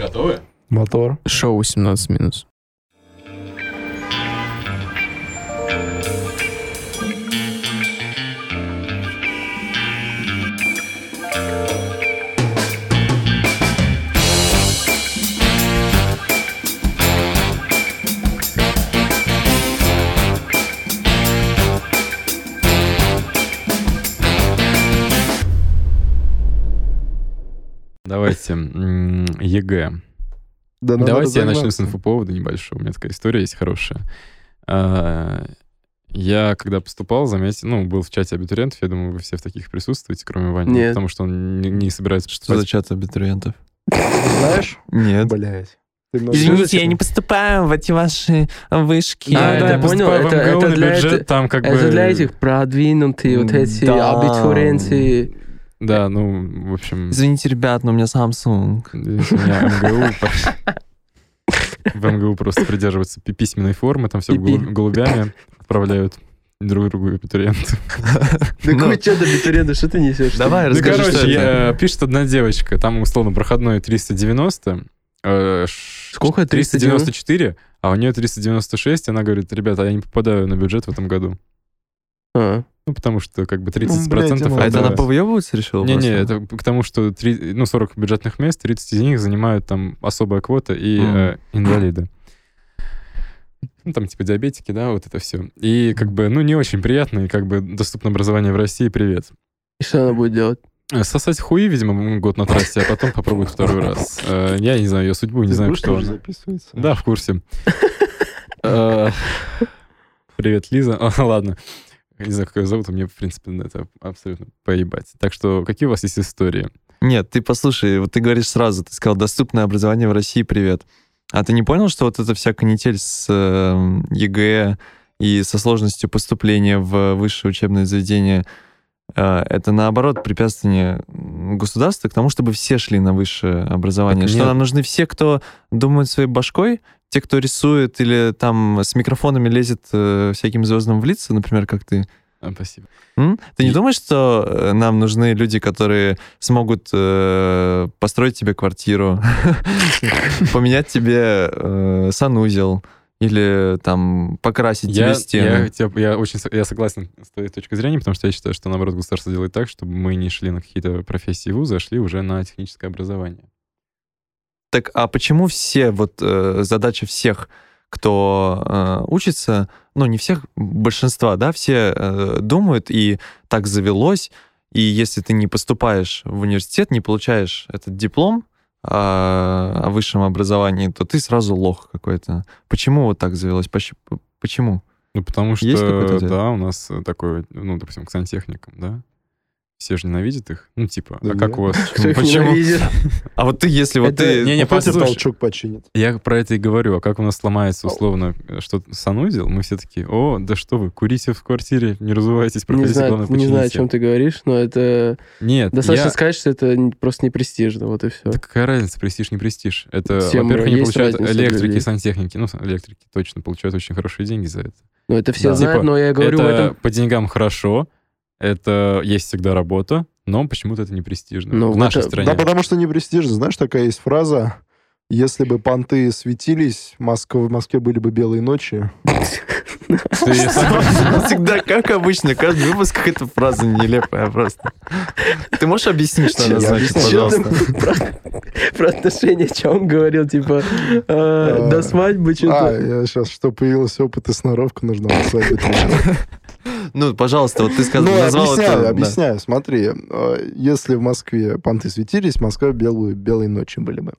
Готовы? Мотор. Шоу 17 минус. Давайте, ЕГЭ. Да, давайте я начну с инфоповода небольшого. У меня такая история есть хорошая. Я, когда поступал, заметил, был в чате абитуриентов, я думаю, вы все в таких присутствуете, кроме Вани. Нет. Потому что он не собирается поступать. Что за чат абитуриентов? Знаешь? Нет. Блять. Извините, я не поступаю в эти ваши вышки. Я поступаю в МГУ на бюджет, там как бы... Это для этих продвинутые вот эти абитуриенты... Да, в общем... Извините, ребят, но у меня Samsung. У меня МГУ. В МГУ просто придерживаются письменной формы, там все голубями отправляют друг другу абитуриенту. Да какой чат абитуриента, что ты несешь? Давай, расскажи, что это. Пишет одна девочка, там, условно, проходной 390. Сколько? 394, а у нее 396, она говорит, ребята, я не попадаю на бюджет в этом году. Потому что как бы 30%... А это она повыебываться решила? Не-не, это к тому, что 40 бюджетных мест, 30 из них занимают там особая квота и инвалиды. Там типа диабетики, да, вот это все. И как бы, не очень приятно, и как бы доступное образование в России, привет. И что она будет делать? Сосать хуи, видимо, год на трассе, а потом попробует второй раз. Я не знаю ее судьбу, не знаю, что она. Да, в курсе. Привет, Лиза. Ладно. Не знаю, как ее зовут, а мне, в принципе, на это абсолютно поебать. Так что, какие у вас есть истории? Нет, ты послушай, вот ты говоришь сразу, ты сказал, доступное образование в России, привет. А ты не понял, что вот эта вся канитель с ЕГЭ и со сложностью поступления в высшее учебное заведение, это, наоборот, препятствие государства к тому, чтобы все шли на высшее образование? Так что нет. Нам нужны все, кто думает своей башкой, те, кто рисует или там с микрофонами лезет всяким звездам в лица, например, как ты. Спасибо. Ты не думаешь, что нам нужны люди, которые смогут построить тебе квартиру, поменять тебе санузел или там покрасить тебе стены? Я согласен с твоей точкой зрения, потому что я считаю, что наоборот государство делает так, чтобы мы не шли на какие-то профессии вуза, а шли уже на техническое образование. Так, а почему все, задача всех, кто учится, не всех, большинства, да, все думают, и так завелось, и если ты не поступаешь в университет, не получаешь этот диплом о высшем образовании, то ты сразу лох какой-то. Почему вот так завелось? Почему? Потому что, у нас такой, допустим, к сантехникам, да. Все же ненавидят их. Да а как у вас? Почему? А вот ты, если вот ты... Не-не, толчок починит. Я про это и говорю. А как у нас сломается, условно, что-то санузел, мы все такие, да что вы, курите в квартире, не разувайтесь, проходите, главное, почините. Не знаю, о чем ты говоришь, но это... Нет, достаточно сказать, что это просто непрестижно, вот и все. Так какая разница, престиж, не престиж? Это, во-первых, они получают электрики и сантехники. Электрики точно получают очень хорошие деньги за это. Ну, это все знают, но я говорю... Это по деньгам хорошо, это есть всегда работа, но почему-то это не престижно в нашей стране. Да, потому что не престижно. Знаешь, такая есть фраза: если бы понты светились, в Москве были бы белые ночи. Всегда, как обычно, каждый выпуск какая-то фраза нелепая просто. Ты можешь объяснить, что она значит, пожалуйста? Про отношения, о чем он говорил, типа, до свадьбы что-то. Я сейчас, что появился опыт и сноровка, нужно до свадьбы. Пожалуйста, вот ты сказал, назвал это... Объясняю, смотри. Если в Москве понты светились, в Москве белые ночи были бы.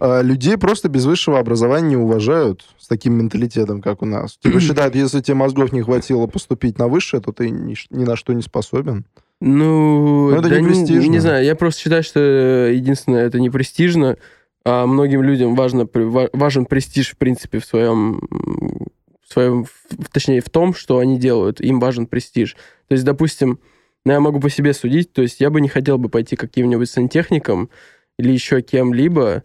Людей просто без высшего образования не уважают с таким менталитетом, как у нас. Типа считают, если тебе мозгов не хватило поступить на высшее, то ты ни на что не способен. Это не престижно. Не знаю, я просто считаю, что единственное, это не престижно, а многим людям важен престиж, в принципе, в том, что они делают. Им важен престиж. То есть, допустим, я могу по себе судить, то есть я бы не хотел бы пойти каким-нибудь сантехником или еще кем-либо,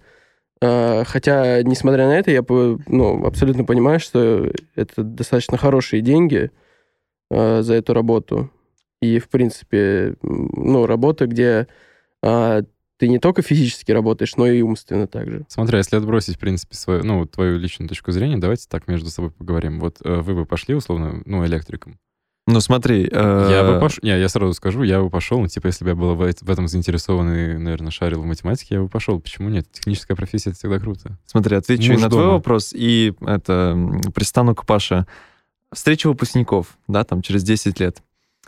хотя, несмотря на это, я абсолютно понимаю, что это достаточно хорошие деньги за эту работу. И, в принципе, работа, где ты не только физически работаешь, но и умственно также. Смотри, если отбросить, в принципе, свою, ну, твою личную точку зрения, давайте так между собой поговорим. Вот вы бы пошли, условно, ну, электриком. Ну, смотри... Я бы пошел... Не, я сразу скажу, я бы пошел, ну, типа, если бы я был в этом заинтересован и, наверное, шарил в математике, я бы пошел. Почему нет? Техническая профессия — это всегда круто. Смотри, отвечу на твой вопрос и, это, пристану к Паше. Встреча выпускников, да, там, через 10 лет.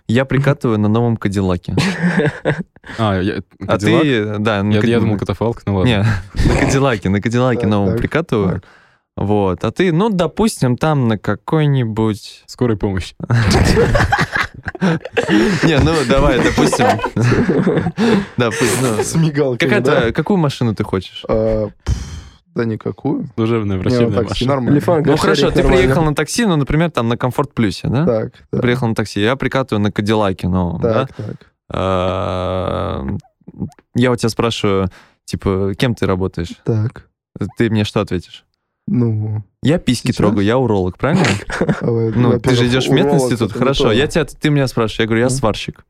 Я прикатываю на новом Кадиллаке. А, Кадиллак? Да. Я думал, катафалк, ну ладно. Нет, на Кадиллаке новом прикатываю. Вот, а ты, ну, допустим, там на какой-нибудь... Скорой помощи. Не, ну, давай, допустим. С мигалкой, да? Какую машину ты хочешь? Да никакую. Служебная врачебная машина. Ну, хорошо, ты приехал на такси, ну, например, там на Комфорт Плюсе, да? Так. Ты приехал на такси, я прикатываю на Кадиллаке новом, да? Так. Я у тебя спрашиваю, типа, кем ты работаешь? Так. Ты мне что ответишь? Ну... Я письки трогаю, я уролог, правильно? Ну, ты же идешь в мединститут, хорошо. Ты меня спрашиваешь, я говорю, я сварщик.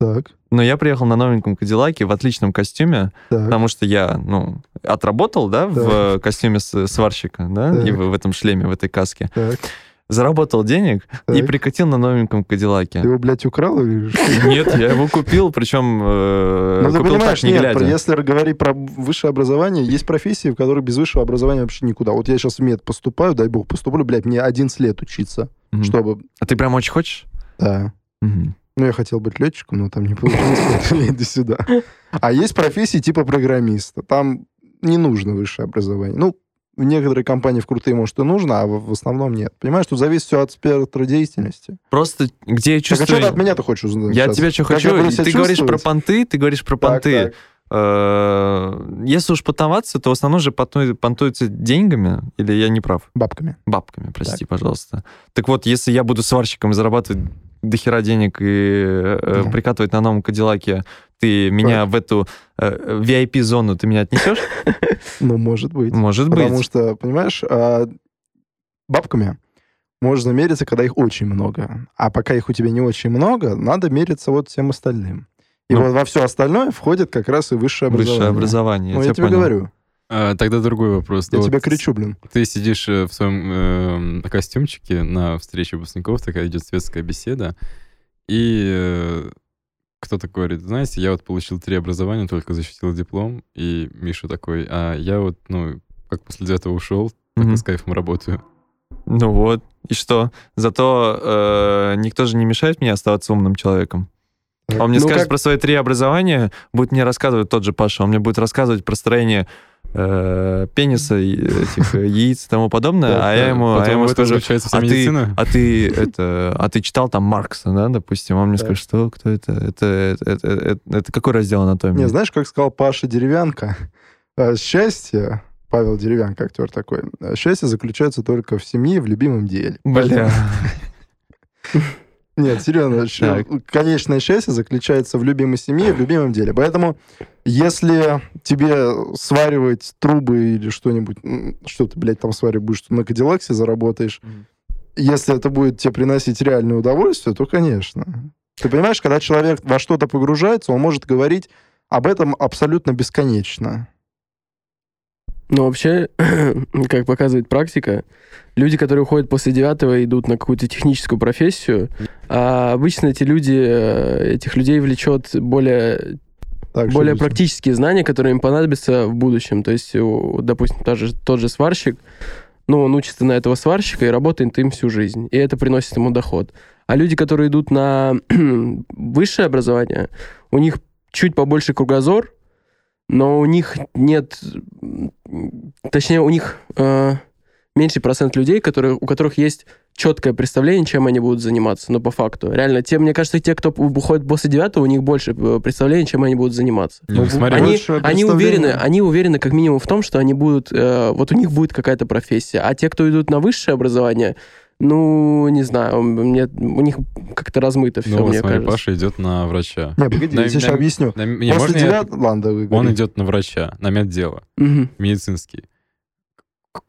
Так. Но я приехал на новеньком Кадиллаке в отличном костюме, потому что я, ну, отработал, да, в костюме сварщика, да, и в этом шлеме, в этой каске. Заработал денег и прикатил на новеньком Кадиллаке. Ты его, блядь, украл или что? Нет, я его купил, причем купил так, не глядя. Если говорить про высшее образование, есть профессии, в которых без высшего образования вообще никуда. Вот я сейчас в мед поступаю, дай бог, поступлю, блядь, мне 11 лет учиться, чтобы... А ты прям очень хочешь? Да. Ну, я хотел быть летчиком, но там не получилось, поэтому я иду сюда. А есть профессии типа программиста. Там не нужно высшее образование. Ну, в некоторые компании в крутые, может, и нужно, а в основном нет. Понимаешь, тут зависит все от спектра деятельности. Просто где я чувствую... Так, а что ты от меня-то хочешь узнать? Я от тебя что хочу? Ты говоришь про понты. Если уж понтоваться, то в основном же понтуются деньгами, или я не прав? Бабками, прости, пожалуйста. Так вот, если я буду сварщиком и зарабатывать дохера денег и прикатывать на новом Кадиллаке, ты меня в эту VIP-зону ты меня отнесешь? Ну, может быть. Может быть. Потому что, понимаешь, бабками можно мериться, когда их очень много. А пока их у тебя не очень много, надо мериться вот всем остальным. И вот во все остальное входит как раз и высшее образование. Высшее образование, я тебе говорю. Тогда другой вопрос. Я тебя кричу, блин. Ты сидишь в своем костюмчике на встрече выпускников, такая идет светская беседа, и... Кто-то говорит, знаете, я вот получил 3 образования, только защитил диплом, и Миша такой, а я вот, ну, как после 9-го ушел, так и с кайфом работаю. Ну вот, и что? Зато никто же не мешает мне оставаться умным человеком. Он мне скажет про свои 3 образования, будет мне рассказывать тот же Паша, он мне будет рассказывать про строение пениса, этих яиц и тому подобное, а я ему скажу, а ты читал там Маркса, да, допустим, он мне скажет, что, кто это какой раздел анатомии? Не, знаешь, как сказал Паша Деревянко, счастье, Павел Деревянко, актер такой, счастье заключается только в семье, в любимом деле. Бля. Нет, серьезно, конечное счастье заключается в любимой семье, в любимом деле. Поэтому, если тебе сваривать трубы или что-нибудь, что ты, блядь, там сваривать будешь, на Кадиллаксе заработаешь, если это будет тебе приносить реальное удовольствие, то, конечно. Ты понимаешь, когда человек во что-то погружается, он может говорить об этом абсолютно бесконечно. Но вообще, как показывает практика, люди, которые уходят после 9-го и идут на какую-то техническую профессию, а обычно этих людей влечет более практические знания, которые им понадобятся в будущем. То есть, допустим, тот же сварщик, ну, он учится на этого сварщика и работает им всю жизнь, и это приносит ему доход. А люди, которые идут на высшее образование, у них чуть побольше кругозор, но у них нет... Точнее, у них меньший процент людей, у которых есть четкое представление, чем они будут заниматься, но по факту. Реально, мне кажется, те, кто уходит после 9-го, у них больше представления, чем они будут заниматься. Они уверены как минимум в том, что они будут... вот у них будет какая-то профессия. А те, кто идут на высшее образование... Ну, не знаю, у них как-то размыто все, мне кажется. Ну, Паша идет на врача. Нет, погоди, я сейчас объясню. Он идет на врача, на меддело, медицинский.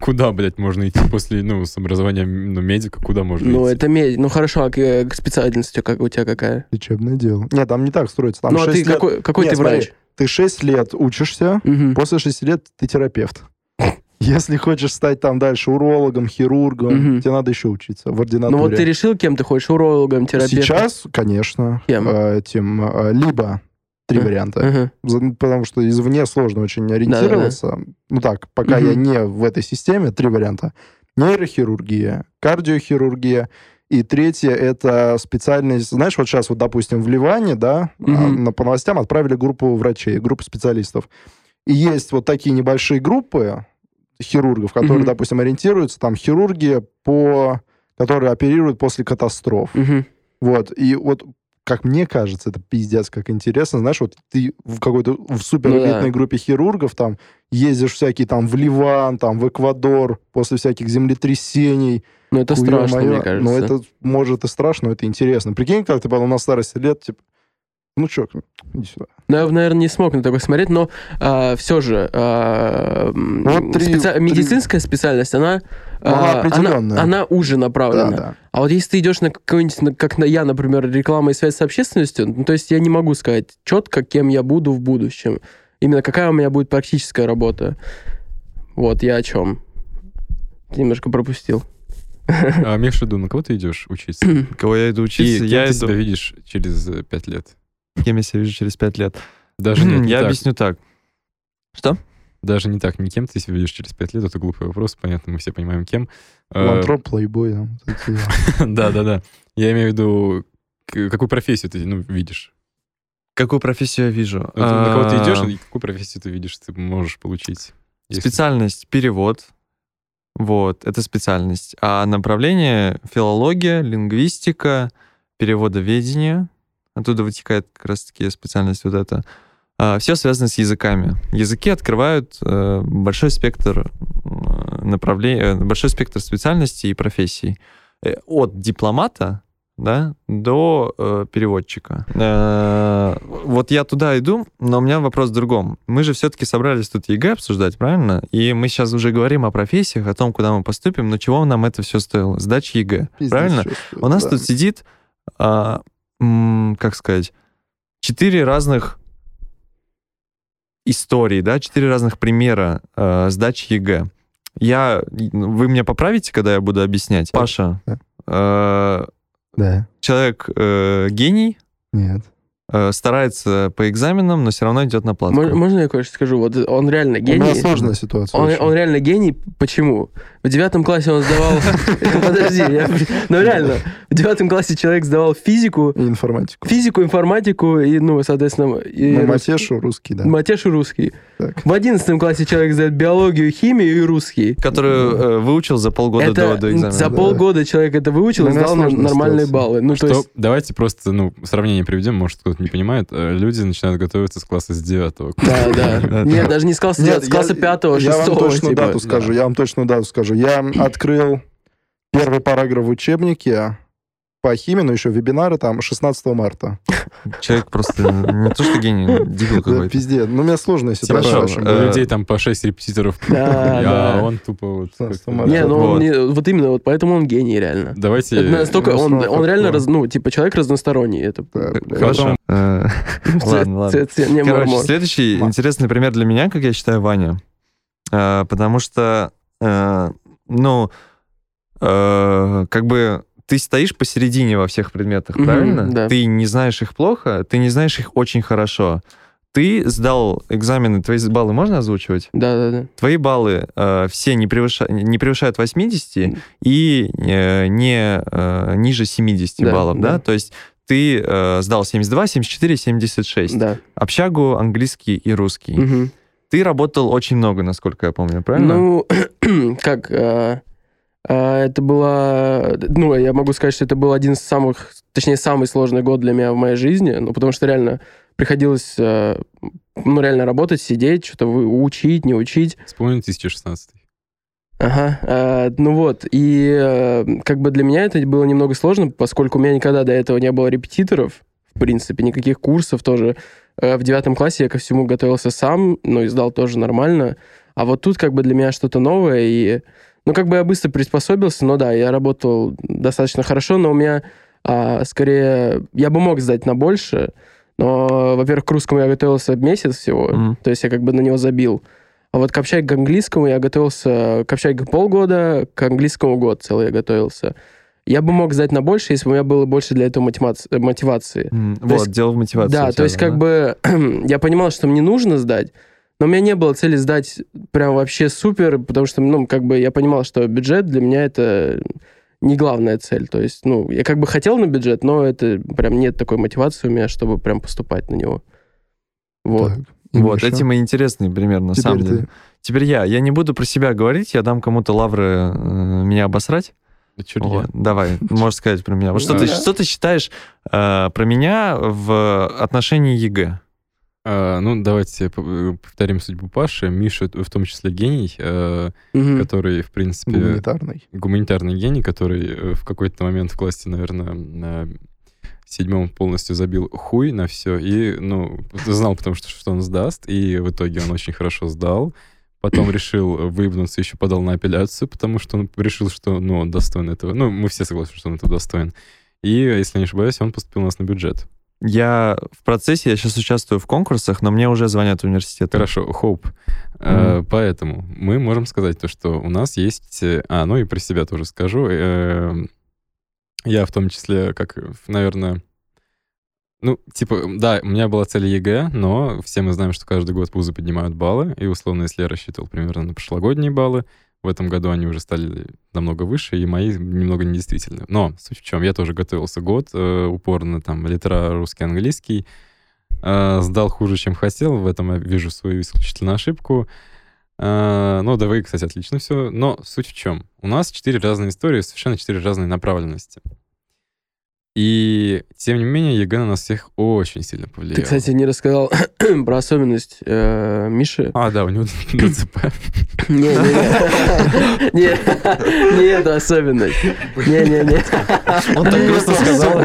Куда, блядь, можно идти после, с образованием медика, куда можно идти? Ну, это медик. Ну, хорошо, а к специальности у тебя какая? Лечебное дело. Нет, там не так строится. Там 6 лет... Какой ты врач? Ты 6 лет учишься, после 6 лет ты терапевт. Если хочешь стать там дальше урологом, хирургом, тебе надо еще учиться в ординатуре. Ну вот ты решил, кем ты хочешь? Урологом, терапевтом? Сейчас, конечно. Кем? Либо три варианта. Потому что извне сложно очень ориентироваться. Да-да-да. Ну так, пока я не в этой системе, три варианта. Нейрохирургия, кардиохирургия. И третье, это специальность... Знаешь, вот сейчас, вот, допустим, в Ливане, да, по новостям отправили группу врачей, группу специалистов. И есть вот такие небольшие группы хирургов, которые, допустим, ориентируются, там, хирурги, которые оперируют после катастроф. Вот, и вот... Как мне кажется, это пиздец, как интересно. Знаешь, вот ты в какой-то суперэлитной группе хирургов там ездишь всякие там в Ливан, там в Эквадор, после всяких землетрясений. Ну, это страшно, мне кажется. Ну, это, может, и страшно, но это интересно. Прикинь, как ты потом на старости лет, типа, ну, чё, иди сюда. Ну, я, наверное, не смог на такое смотреть, но все же вот медицинская специальность, она уже направлена. Да, да. А вот если ты идешь на какую-нибудь, как я, например, реклама и связь с общественностью, ну, то есть я не могу сказать четко, кем я буду в будущем. Именно какая у меня будет практическая работа. Вот я о чем. Немножко пропустил. А, Миша, на кого ты идешь учиться? Кого я иду учиться? Я себя видишь через 5 лет. Кем я себя вижу через 5 лет? Даже нет, я объясню так. Что? Даже не так, не кем ты себя видишь через 5 лет, это глупый вопрос, понятно, мы все понимаем, кем. Лантроп, плейбой. Да-да-да. Я имею в виду, какую профессию ты видишь? Какую профессию я вижу? На кого ты идешь, и какую профессию ты видишь, ты можешь получить? Специальность перевод. Вот, это специальность. А направление филология, лингвистика, переводоведение. Оттуда вытекает как раз-таки специальность вот эта. Все связано с языками. Языки открывают большой спектр направлений, большой спектр специальностей и профессий. От дипломата, да, до переводчика. Вот я туда иду, но у меня вопрос в другом. Мы же все-таки собрались тут ЕГЭ обсуждать, правильно? И мы сейчас уже говорим о профессиях, о том, куда мы поступим, но чего нам это все стоило? Сдача ЕГЭ, правильно? У нас тут сидит, как сказать, 4 разных истории, да, 4 разных примера сдачи ЕГЭ. Вы меня поправите, когда я буду объяснять? Паша, да. Человек гений. Нет. Старается по экзаменам, но все равно идет на платку. Можно я кое-что скажу? Вот он реально гений. У меня сложная ситуация. Он реально гений. Почему? В 9 классе он сдавал... Подожди, ну реально. В 9 классе человек сдавал физику... И информатику. Физику, информатику и, ну, соответственно... Матешу, русский, да. Матешу, русский. В 11 классе человек сдает биологию, химию и русский. Которую выучил за полгода до экзамена. За полгода человек это выучил и сдал нормальные баллы. Давайте просто, сравнение приведем, может, кто-то не понимает, люди начинают готовиться с класса с 9-го. Да, да. Нет, даже не с класса с 9-го, с класса 5-го, 6-го. Я вам точную дату скажу. Я открыл первый параграф в учебнике по химии, но еще вебинары там 16 марта. Человек просто не то что гений, дебил какой-то. Да, пиздец. Ну, у меня сложная ситуация. У людей там по 6 репетиторов. Да, а он тупо вот... Не, ну, вот именно, поэтому он гений, реально. Давайте... Настолько он реально, ну, типа, человек разносторонний. Это хорошо. Короче, следующий интересный пример для меня, как я считаю, Ваня. Потому что, как бы... Ты стоишь посередине во всех предметах, правильно? Да. Ты не знаешь их плохо, ты не знаешь их очень хорошо. Ты сдал экзамены, твои баллы можно озвучивать? Да. Твои баллы все не превышают 80 и не ниже 70 баллов, да? То есть ты сдал 72, 74, 76. Да. Общагу, английский и русский. Ты работал очень много, насколько я помню, правильно? Ну, как... Это было... Ну, я могу сказать, что это был один из самых... Точнее, самый сложный год для меня в моей жизни. Ну, потому что реально приходилось... Ну, реально работать, сидеть, что-то учить, не учить. Вспомни 2016. Ага. Ну вот. И как бы для меня это было немного сложно, поскольку у меня никогда до этого не было репетиторов, в принципе, никаких курсов тоже. В 9 классе я ко всему готовился сам, ну, и сдал тоже нормально. А вот тут как бы для меня что-то новое, и... Ну, как бы я быстро приспособился, но да, я работал достаточно хорошо, но у меня скорее... Я бы мог сдать на больше, Но, во-первых, к русскому я готовился месяц всего, то есть я как бы на него забил. А вот к общайке к английскому я готовился, к общайке полгода, к английскому год целый я готовился. Я бы мог сдать на больше, если бы у меня было больше для этого мотивации. Вот, есть, дело в мотивации. Да, то есть как бы я понимал, что мне нужно сдать, но у меня не было цели сдать прям вообще супер, потому что, ну, как бы я понимал, что бюджет для меня это не главная цель. То есть, ну, я как бы хотел на бюджет, но это прям нет такой мотивации у меня, чтобы прям поступать на него. Вот. Так. Вот, Миша. Эти мои интересные примеры, на теперь самом деле. Теперь я не буду про себя говорить, я дам кому-то лавры меня обосрать. Вот, давай, можешь сказать про меня. Вот что ты считаешь про меня в отношении ЕГЭ? Ну, давайте повторим судьбу Паши. Миша, в том числе, гений, который, в принципе... Гуманитарный гений, который в какой-то момент в классе, наверное... седьмом полностью забил хуй на все и, ну, знал, потому что он сдаст, и в итоге он очень хорошо сдал. Потом решил выебнуться, еще подал на апелляцию, потому что он решил, что, ну, он достоин этого. Ну, мы все согласны, что он этого достоин. И, если не ошибаюсь, он поступил у нас на бюджет. Я в процессе, я сейчас участвую в конкурсах, но мне уже звонят в университет. Хорошо, хоп. Поэтому мы можем сказать то, что у нас есть... ну и про себя тоже скажу. Я в том числе, как, наверное... Ну, типа, да, у меня была цель ЕГЭ, но все мы знаем, что каждый год вузы поднимают баллы, и, условно, если я рассчитывал примерно на прошлогодние баллы, в этом году они уже стали намного выше, и мои немного недействительны. Но суть в чем, я тоже готовился год, упорно, там, литра, русский, английский, сдал хуже, чем хотел, в этом я вижу свою исключительно ошибку. Ну, да, вы, кстати, отлично все. Но суть в чем? У нас 4 разные истории, совершенно 4 разные направленности. И, тем не менее, ЕГЭ на нас всех очень сильно повлиял. Ты, кстати, не рассказал про особенность Миши. Да, у него ДЦП. Не это особенность. Он так просто сказал.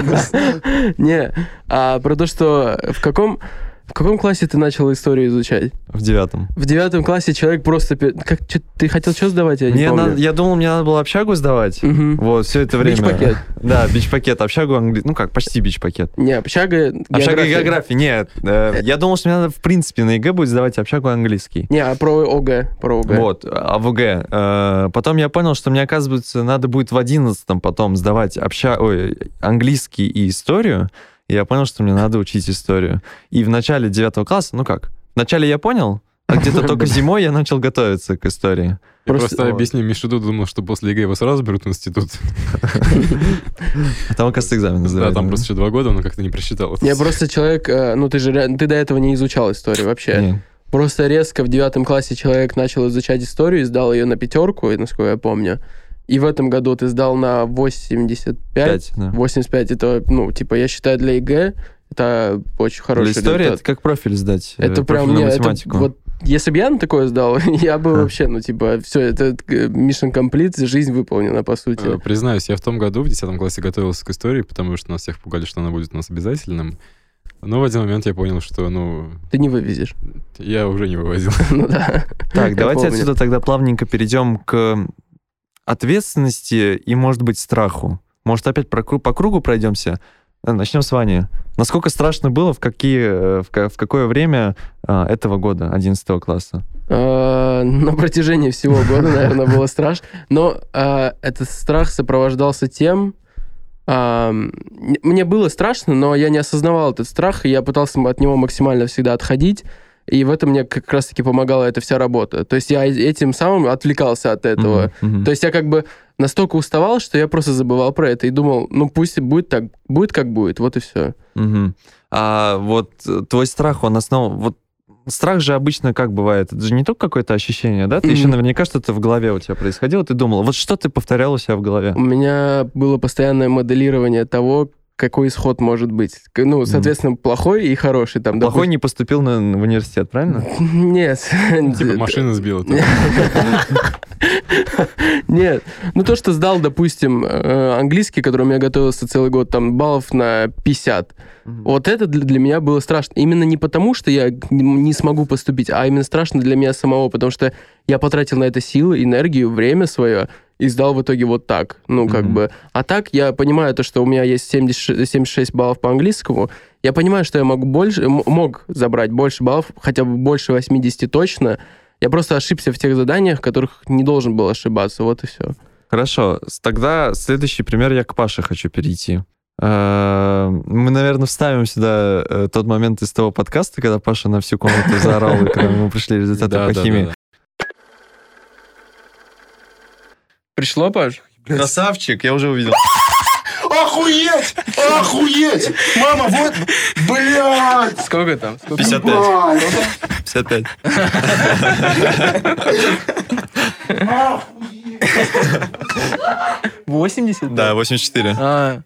Не, а про то, что в каком классе ты начал историю изучать? В 9. В 9 классе человек просто... Как, ты хотел что сдавать? Я не помню. Я думал, мне надо было общагу сдавать. Вот, все это время. Бич-пакет. Да, бич-пакет. Общагу, ну как, почти бич-пакет. Не, общага... Общага география. Нет, я думал, что мне надо, в принципе, на ЕГЭ будет сдавать общагу английский. Не, а про ОГЭ. Вот, а в ОГЭ. Потом я понял, что мне, оказывается, надо будет в 11-м потом сдавать английский и историю. Я понял, что мне надо учить историю. И в начале 9 класса, ну как, вначале я понял, а где-то только зимой я начал готовиться к истории. Просто объясни, Миша думал, что после ЕГЭ его сразу берут в институт. А там, оказывается, экзамен сдавали. Да, там просто еще 2 года, он как-то не просчитал. Я просто человек, ну ты же ты до этого не изучал историю вообще. Просто резко в 9 классе человек начал изучать историю, сдал ее на 5, насколько я помню. И в этом году ты сдал на 85. Да. 85 это, ну, типа, я считаю, для ЕГЭ это очень хороший результат. Для истории это как профиль сдать. Это прям не математику. Вот, если бы я на такое сдал, я бы вообще, ну, типа, все, это mission complete, жизнь выполнена, по сути. Признаюсь, я в том году, в 10 классе готовился к истории, потому что нас всех пугали, что она будет у нас обязательным. Но в один момент я понял, что, ну... Ты не вывезешь. Я уже не вывозил. Ну да. Так, давайте отсюда тогда плавненько перейдем к... ответственности и, может быть, страху. Может, опять по кругу пройдемся? Начнем с Вани. Насколько страшно было, в какое время этого года, 11 класса? На протяжении всего года, наверное, было страшно. Но этот страх сопровождался тем... Мне было страшно, но я не осознавал этот страх, и я пытался от него максимально всегда отходить. И в этом мне как раз-таки помогала эта вся работа. То есть я этим самым отвлекался от этого. То есть я как бы настолько уставал, что я просто забывал про это и думал, ну пусть будет так, будет как будет, вот и все. А вот твой страх, он основан... Вот страх же обычно как бывает? Это же не только какое-то ощущение, да? Ты еще наверняка что-то в голове у тебя происходило, ты думал, вот что ты повторял у себя в голове? У меня было постоянное моделирование того, какой исход может быть. Ну, соответственно, плохой и хороший. Там, плохой не поступил в университет, правильно? Нет. Типа машина сбила. Нет. Ну, то, что сдал, допустим, английский, которым я готовился целый год, там, баллов на 50. Вот это для меня было страшно. Именно не потому, что я не смогу поступить, а именно страшно для меня самого, потому что я потратил на это силы, энергию, время свое, и сдал в итоге вот так. Ну, как бы... А так я понимаю то, что у меня есть 76 баллов по английскому. Я понимаю, что я мог забрать больше баллов, хотя бы больше 80 точно. Я просто ошибся в тех заданиях, в которых не должен был ошибаться. Вот и все. Хорошо. Тогда следующий пример я к Паше хочу перейти. Мы, наверное, вставим сюда тот момент из того подкаста, когда Паша на всю комнату заорал, и когда мы пришли результаты по химии. Пришло, Паш? Красавчик, я уже увидел. Охуеть! Охуеть! Мама, вот, блядь! Сколько там? 55. 55. Охуеть! 80? Да, 84.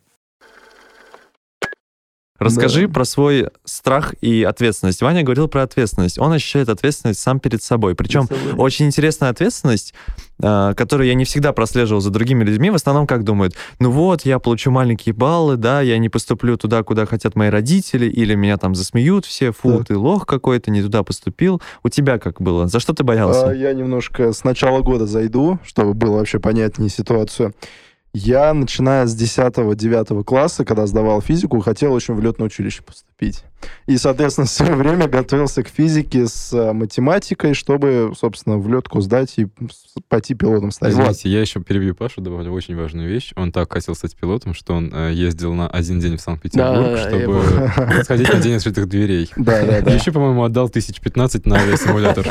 Расскажи про свой страх и ответственность. Ваня говорил про ответственность. Он ощущает ответственность сам перед собой. Причем очень интересная ответственность, которую я не всегда прослеживал за другими людьми. В основном как думают, ну вот, я получу маленькие баллы, да, я не поступлю туда, куда хотят мои родители, или меня там засмеют все, фу, ты лох какой-то, не туда поступил. У тебя как было? За что ты боялся? Я немножко с начала года зайду, чтобы было вообще понятнее ситуацию. Я, начиная с 10-9 класса, когда сдавал физику, хотел очень в летное училище поступить. И, соответственно, все время готовился к физике с математикой, чтобы, собственно, в летку сдать и пойти пилотом стать. Извините, я еще перебью Пашу, добавлю очень важную вещь. Он так хотел стать пилотом, что он ездил на один день в Санкт-Петербург, чтобы сходить на день открытых дверей. Да. Еще, по-моему, отдал 1015 на авиасимулятор.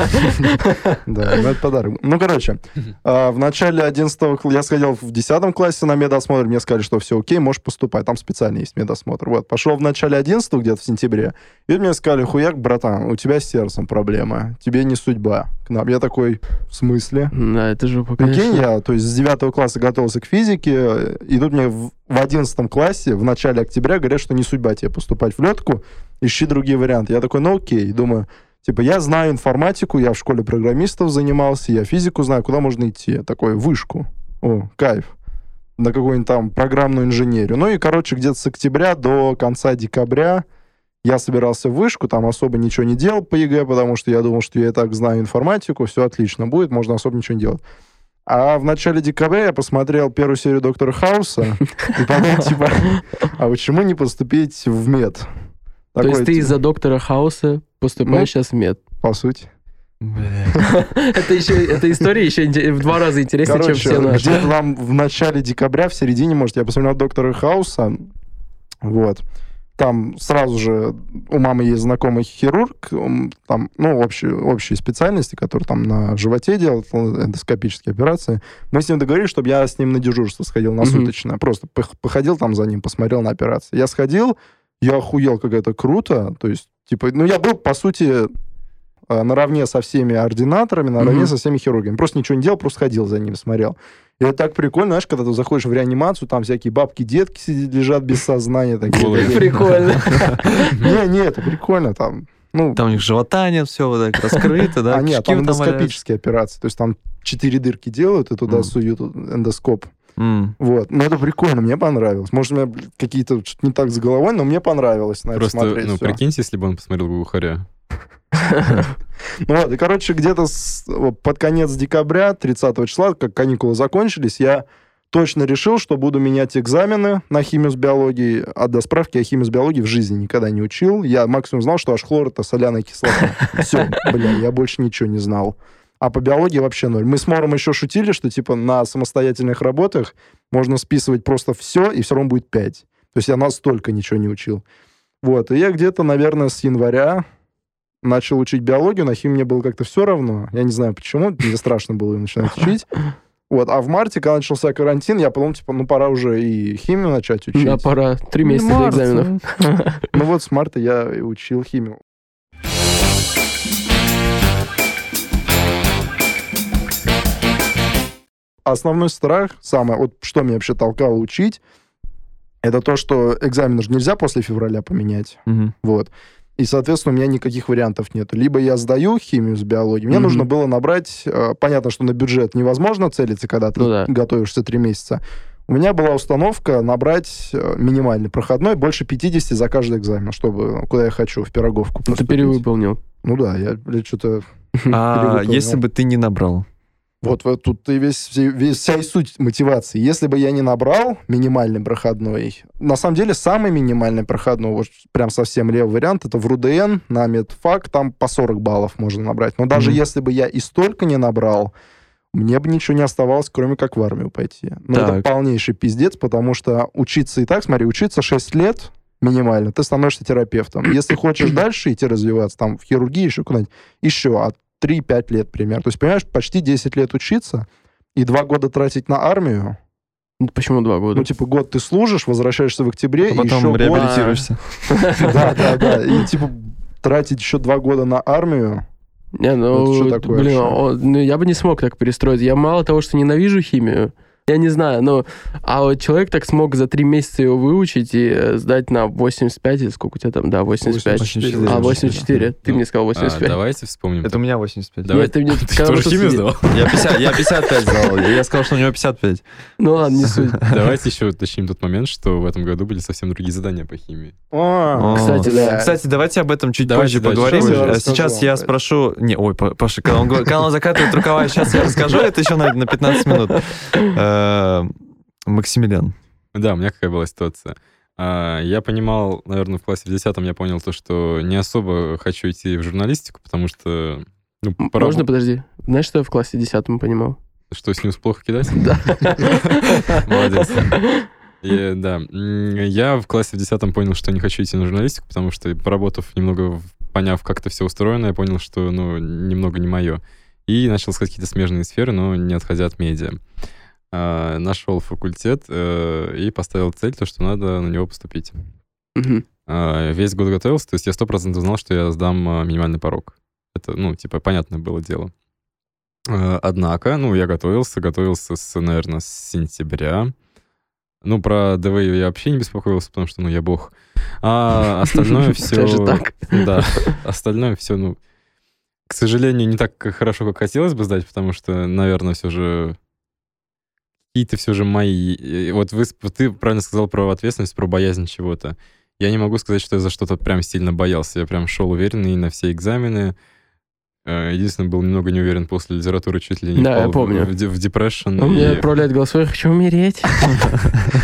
Да, это подарок. Ну, короче, в начале 11-го я сходил в 10 классе, на медосмотр, мне сказали, что все окей, можешь поступать. Там специально есть медосмотр. Вот. Пошел в начале 11-го, где-то в сентябре, и мне сказали, хуяк, братан, у тебя с сердцем проблема, тебе не судьба. К нам. Я такой, в смысле? Да, это же пока... Окей, я, то есть, с 9 класса готовился к физике, и тут мне в 11 классе, в начале октября, говорят, что не судьба тебе поступать в летку, ищи другие варианты. Я такой, ну окей, думаю... Типа, я знаю информатику, я в школе программистов занимался, я физику знаю, куда можно идти? Я такой, вышку. О, кайф. На какую-нибудь там программную инженерию. Ну и, короче, где-то с октября до конца декабря я собирался в вышку, там особо ничего не делал по ЕГЭ, потому что я думал, что я и так знаю информатику, все отлично будет, можно особо ничего не делать. А в начале декабря я посмотрел первую серию «Доктора Хауса» и подумал, типа, а почему не поступить в мед? То есть ты из-за «Доктора Хауса» поступаешь сейчас в мед? По сути. Эта история еще в 2 раза интереснее, чем все наши. Где-то вам в начале декабря, в середине, может, я посмотрел «Доктора Хауса». Вот. Там сразу же у мамы есть знакомый хирург, там, ну, общие специальности, который там на животе делал эндоскопические операции. Мы с ним договорились, чтобы я с ним на дежурство сходил на суточное. Просто походил там за ним, посмотрел на операции. Я сходил, я охуел, как это круто. То есть, типа, ну, я был, по сути... наравне со всеми ординаторами, наравне со всеми хирургами. Просто ничего не делал, просто ходил за ними, смотрел. И это так прикольно, знаешь, когда ты заходишь в реанимацию, там всякие бабки-детки сидят, лежат без сознания. Прикольно. Не, это прикольно. Там у них живота нет, все вот так раскрыто, да? А нет, там эндоскопические операции. То есть там 4 дырки делают, и туда суют эндоскоп. Вот. Но это прикольно, мне понравилось. Может, у меня какие-то что-то не так с головой, но мне понравилось на это смотреть. Просто, прикиньте, если бы он посмотрел глухаря. Ну вот, и, короче, где-то под конец декабря, 30 числа, как каникулы закончились, я точно решил, что буду менять экзамены на химию с биологией. А до справки я химию с биологией в жизни никогда не учил. Я максимум знал, что H-хлор — это соляная кислота. Все, бля, я больше ничего не знал. А по биологии вообще ноль. Мы с Мором еще шутили, что, типа, на самостоятельных работах можно списывать просто все, и все равно будет 5. То есть я настолько ничего не учил. Вот, и я где-то, наверное, с января начал учить биологию, на химию мне было как-то все равно. Я не знаю почему, мне страшно было ее начинать учить. Вот. А в марте, когда начался карантин, я подумал, типа, ну пора уже и химию начать учить. Да, пора. 3 месяца до экзаменов. Ну вот с марта я и учил химию. Основной страх, самое, вот что меня вообще толкало учить, это то, что экзамены же нельзя после февраля поменять. Вот. И, соответственно, у меня никаких вариантов нет. Либо я сдаю химию с биологией, мне нужно было набрать... Понятно, что на бюджет невозможно целиться, когда ты готовишься 3 месяца. У меня была установка набрать минимальный проходной, больше 50 за каждый экзамен, чтобы куда я хочу, в пироговку поступить. Ты перевыполнил. Ну да, я что-то перевыполнил. А если бы ты не набрал? Вот тут и вся и суть мотивации. Если бы я не набрал минимальный проходной, на самом деле самый минимальный проходной, вот прям совсем левый вариант, это в РУДН на медфак, там по 40 баллов можно набрать. Но даже если бы я и столько не набрал, мне бы ничего не оставалось, кроме как в армию пойти. Но это полнейший пиздец, потому что учиться и так, смотри, учиться 6 лет минимально, ты становишься терапевтом. Если хочешь дальше идти развиваться, там, в хирургии, еще куда-нибудь, еще, 3-5 лет примерно. То есть, понимаешь, почти 10 лет учиться и 2 года тратить на армию. Ну, почему 2 года? Ну, типа, год ты служишь, возвращаешься в октябре, а потом и еще реабилитируешься. Да. И, типа, тратить еще 2 года на армию. Не, ну, я бы не смог так перестроить. Я мало того, что ненавижу химию, я не знаю, но... А вот человек так смог за 3 месяца его выучить и сдать на 85, или сколько у тебя там, да, 85. 84. А, 84. Да. Ты мне сказал 85. Давайте вспомним. Это у меня 85. Давай. Нет, ты мне сказал, тоже химию сдал? Я 55 сдал. Я сказал, что у него 55. Ну ладно, не суть. Давайте еще уточним тот момент, что в этом году были совсем другие задания по химии. Кстати, давайте об этом чуть позже поговорим. Сейчас я спрошу... Не, ой, Паша, когда он закатывает рукава, сейчас я расскажу, это еще на 15 минут. Максимилиан. Да, у меня какая была ситуация. Я понимал, наверное, в классе в 10-м я понял то, что не особо хочу идти в журналистику, потому что... Ну, Можно, подожди. Знаешь, что я в классе 10-м понимал? Что, с ним плохо кидать? Да. Молодец. Да. Я в классе в 10-м понял, что не хочу идти на журналистику, потому что, поработав немного, поняв, как это все устроено, я понял, что, немного не мое. И начал искать какие-то смежные сферы, но не отходя от медиа. Нашел факультет и поставил цель, то, что надо на него поступить. Весь год готовился, то есть я 100% знал, что я сдам минимальный порог. Это, понятное было дело. Однако, я готовился наверное, с сентября. Про ДВ я вообще не беспокоился, потому что, я бог. А остальное все... Даже так? Да, остальное все, к сожалению, не так хорошо, как хотелось бы сдать, потому что, наверное, все же... Какие-то все же мои... Вот ты правильно сказал про ответственность, про боязнь чего-то. Я не могу сказать, что я за что-то прям сильно боялся. Я прям шел уверенный на все экзамены. Единственное, был немного не уверен после литературы, чуть ли не упал в депрессион. Он мне отправляет голосовой: хочу умереть.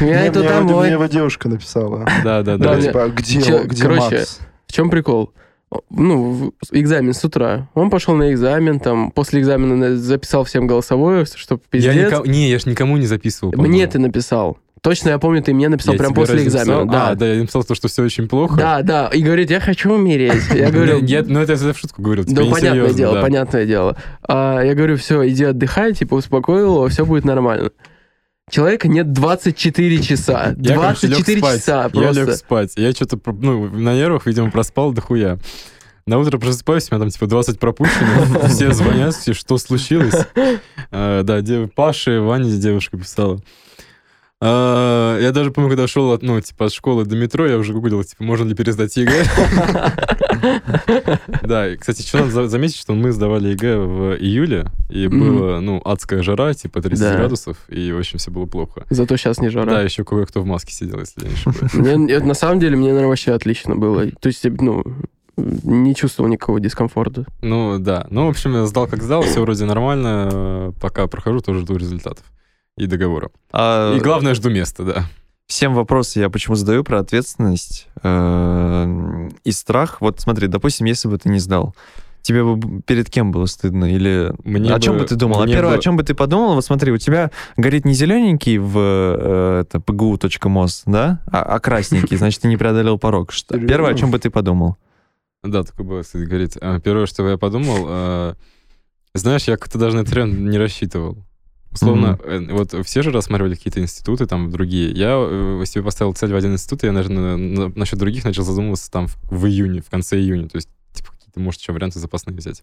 Я иду домой. Мне его девушка написала. Да. Где Макс? В чем прикол? Экзамен с утра. Он пошел на экзамен, там, после экзамена записал всем голосовое, чтобы пиздец. Я ж никому не записывал. По-моему. Мне ты написал. Точно, я помню, ты мне написал прям после экзамена. Я написал то, что все очень плохо. Да, и говорит, я хочу умереть. Я говорю... это я в шутку говорил. Да, понятное дело. Я говорю, все, иди отдыхай, успокоил его, все будет нормально. Человека нет 24 часа. 24 часа просто. Я лег спать. Я что-то, на нервах, видимо, проспал дохуя. На утро просыпаюсь, у меня там, 20 пропущено. Все звонят, все, что случилось. Да, Паша, Ваня, девушка писала. Я даже помню, когда шел от школы до метро, я уже гуглил, можно ли пересдать ЕГЭ. Да, и, кстати, еще надо заметить, что мы сдавали ЕГЭ в июле, и была, адская жара, 30 градусов, и, в общем, все было плохо. Зато сейчас не жара. Да, еще кое-кто в маске сидел, если я не ошибаюсь. На самом деле, мне, наверное, вообще отлично было. То есть, не чувствовал никакого дискомфорта. Ну, да. В общем, я сдал, как сдал, все вроде нормально. Пока прохожу, тоже жду результатов. И договора. И главное, жду места, да. Всем вопросы я почему задаю про ответственность и страх. Вот смотри, допустим, если бы ты не сдал, тебе бы перед кем было стыдно? Или о чем бы ты думал? Первое, о чем бы ты подумал? Вот смотри, у тебя горит не зелененький в ПГУ.мос, да? А красненький, значит, ты не преодолел порог. Первое, о чем бы ты подумал? Да, такое было, кстати, горит. Первое, что я подумал, знаешь, я как-то даже на этот тренд не рассчитывал. Условно, вот все же рассматривали какие-то институты, там, другие. Я себе поставил цель в один институт, и я, наверное, насчет других начал задумываться там в июне, в конце июня. То есть, какие-то, может, еще варианты запасные взять.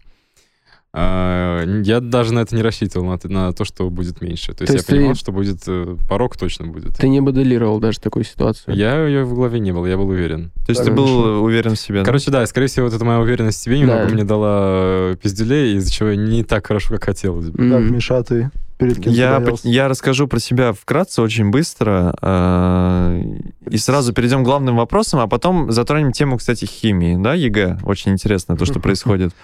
Я даже на это не рассчитывал, на то, что будет меньше. То есть я понимал, что будет порог точно будет. Ты не моделировал даже такую ситуацию? Я ее в голове не был, я был уверен. То есть ты был уверен в себе? Короче, да, скорее всего, вот эта моя уверенность в себе немного мне дала пиздюлей, из-за чего я не так хорошо, как хотелось. Так, Миша, ты... Я расскажу про себя вкратце, очень быстро, и сразу перейдем к главным вопросам, а потом затронем тему, кстати, химии, да, ЕГЭ. Очень интересно то, что происходит.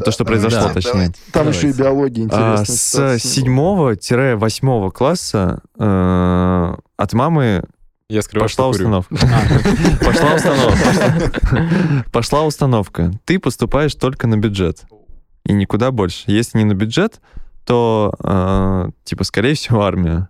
То, что произошло, да, точнее. Давайте. Там еще и биология интересная. С 7-8 класса от мамы пошла установка. Пошла установка. Ты поступаешь только на бюджет. И никуда больше. Если не на бюджет, то, типа, скорее всего, армия.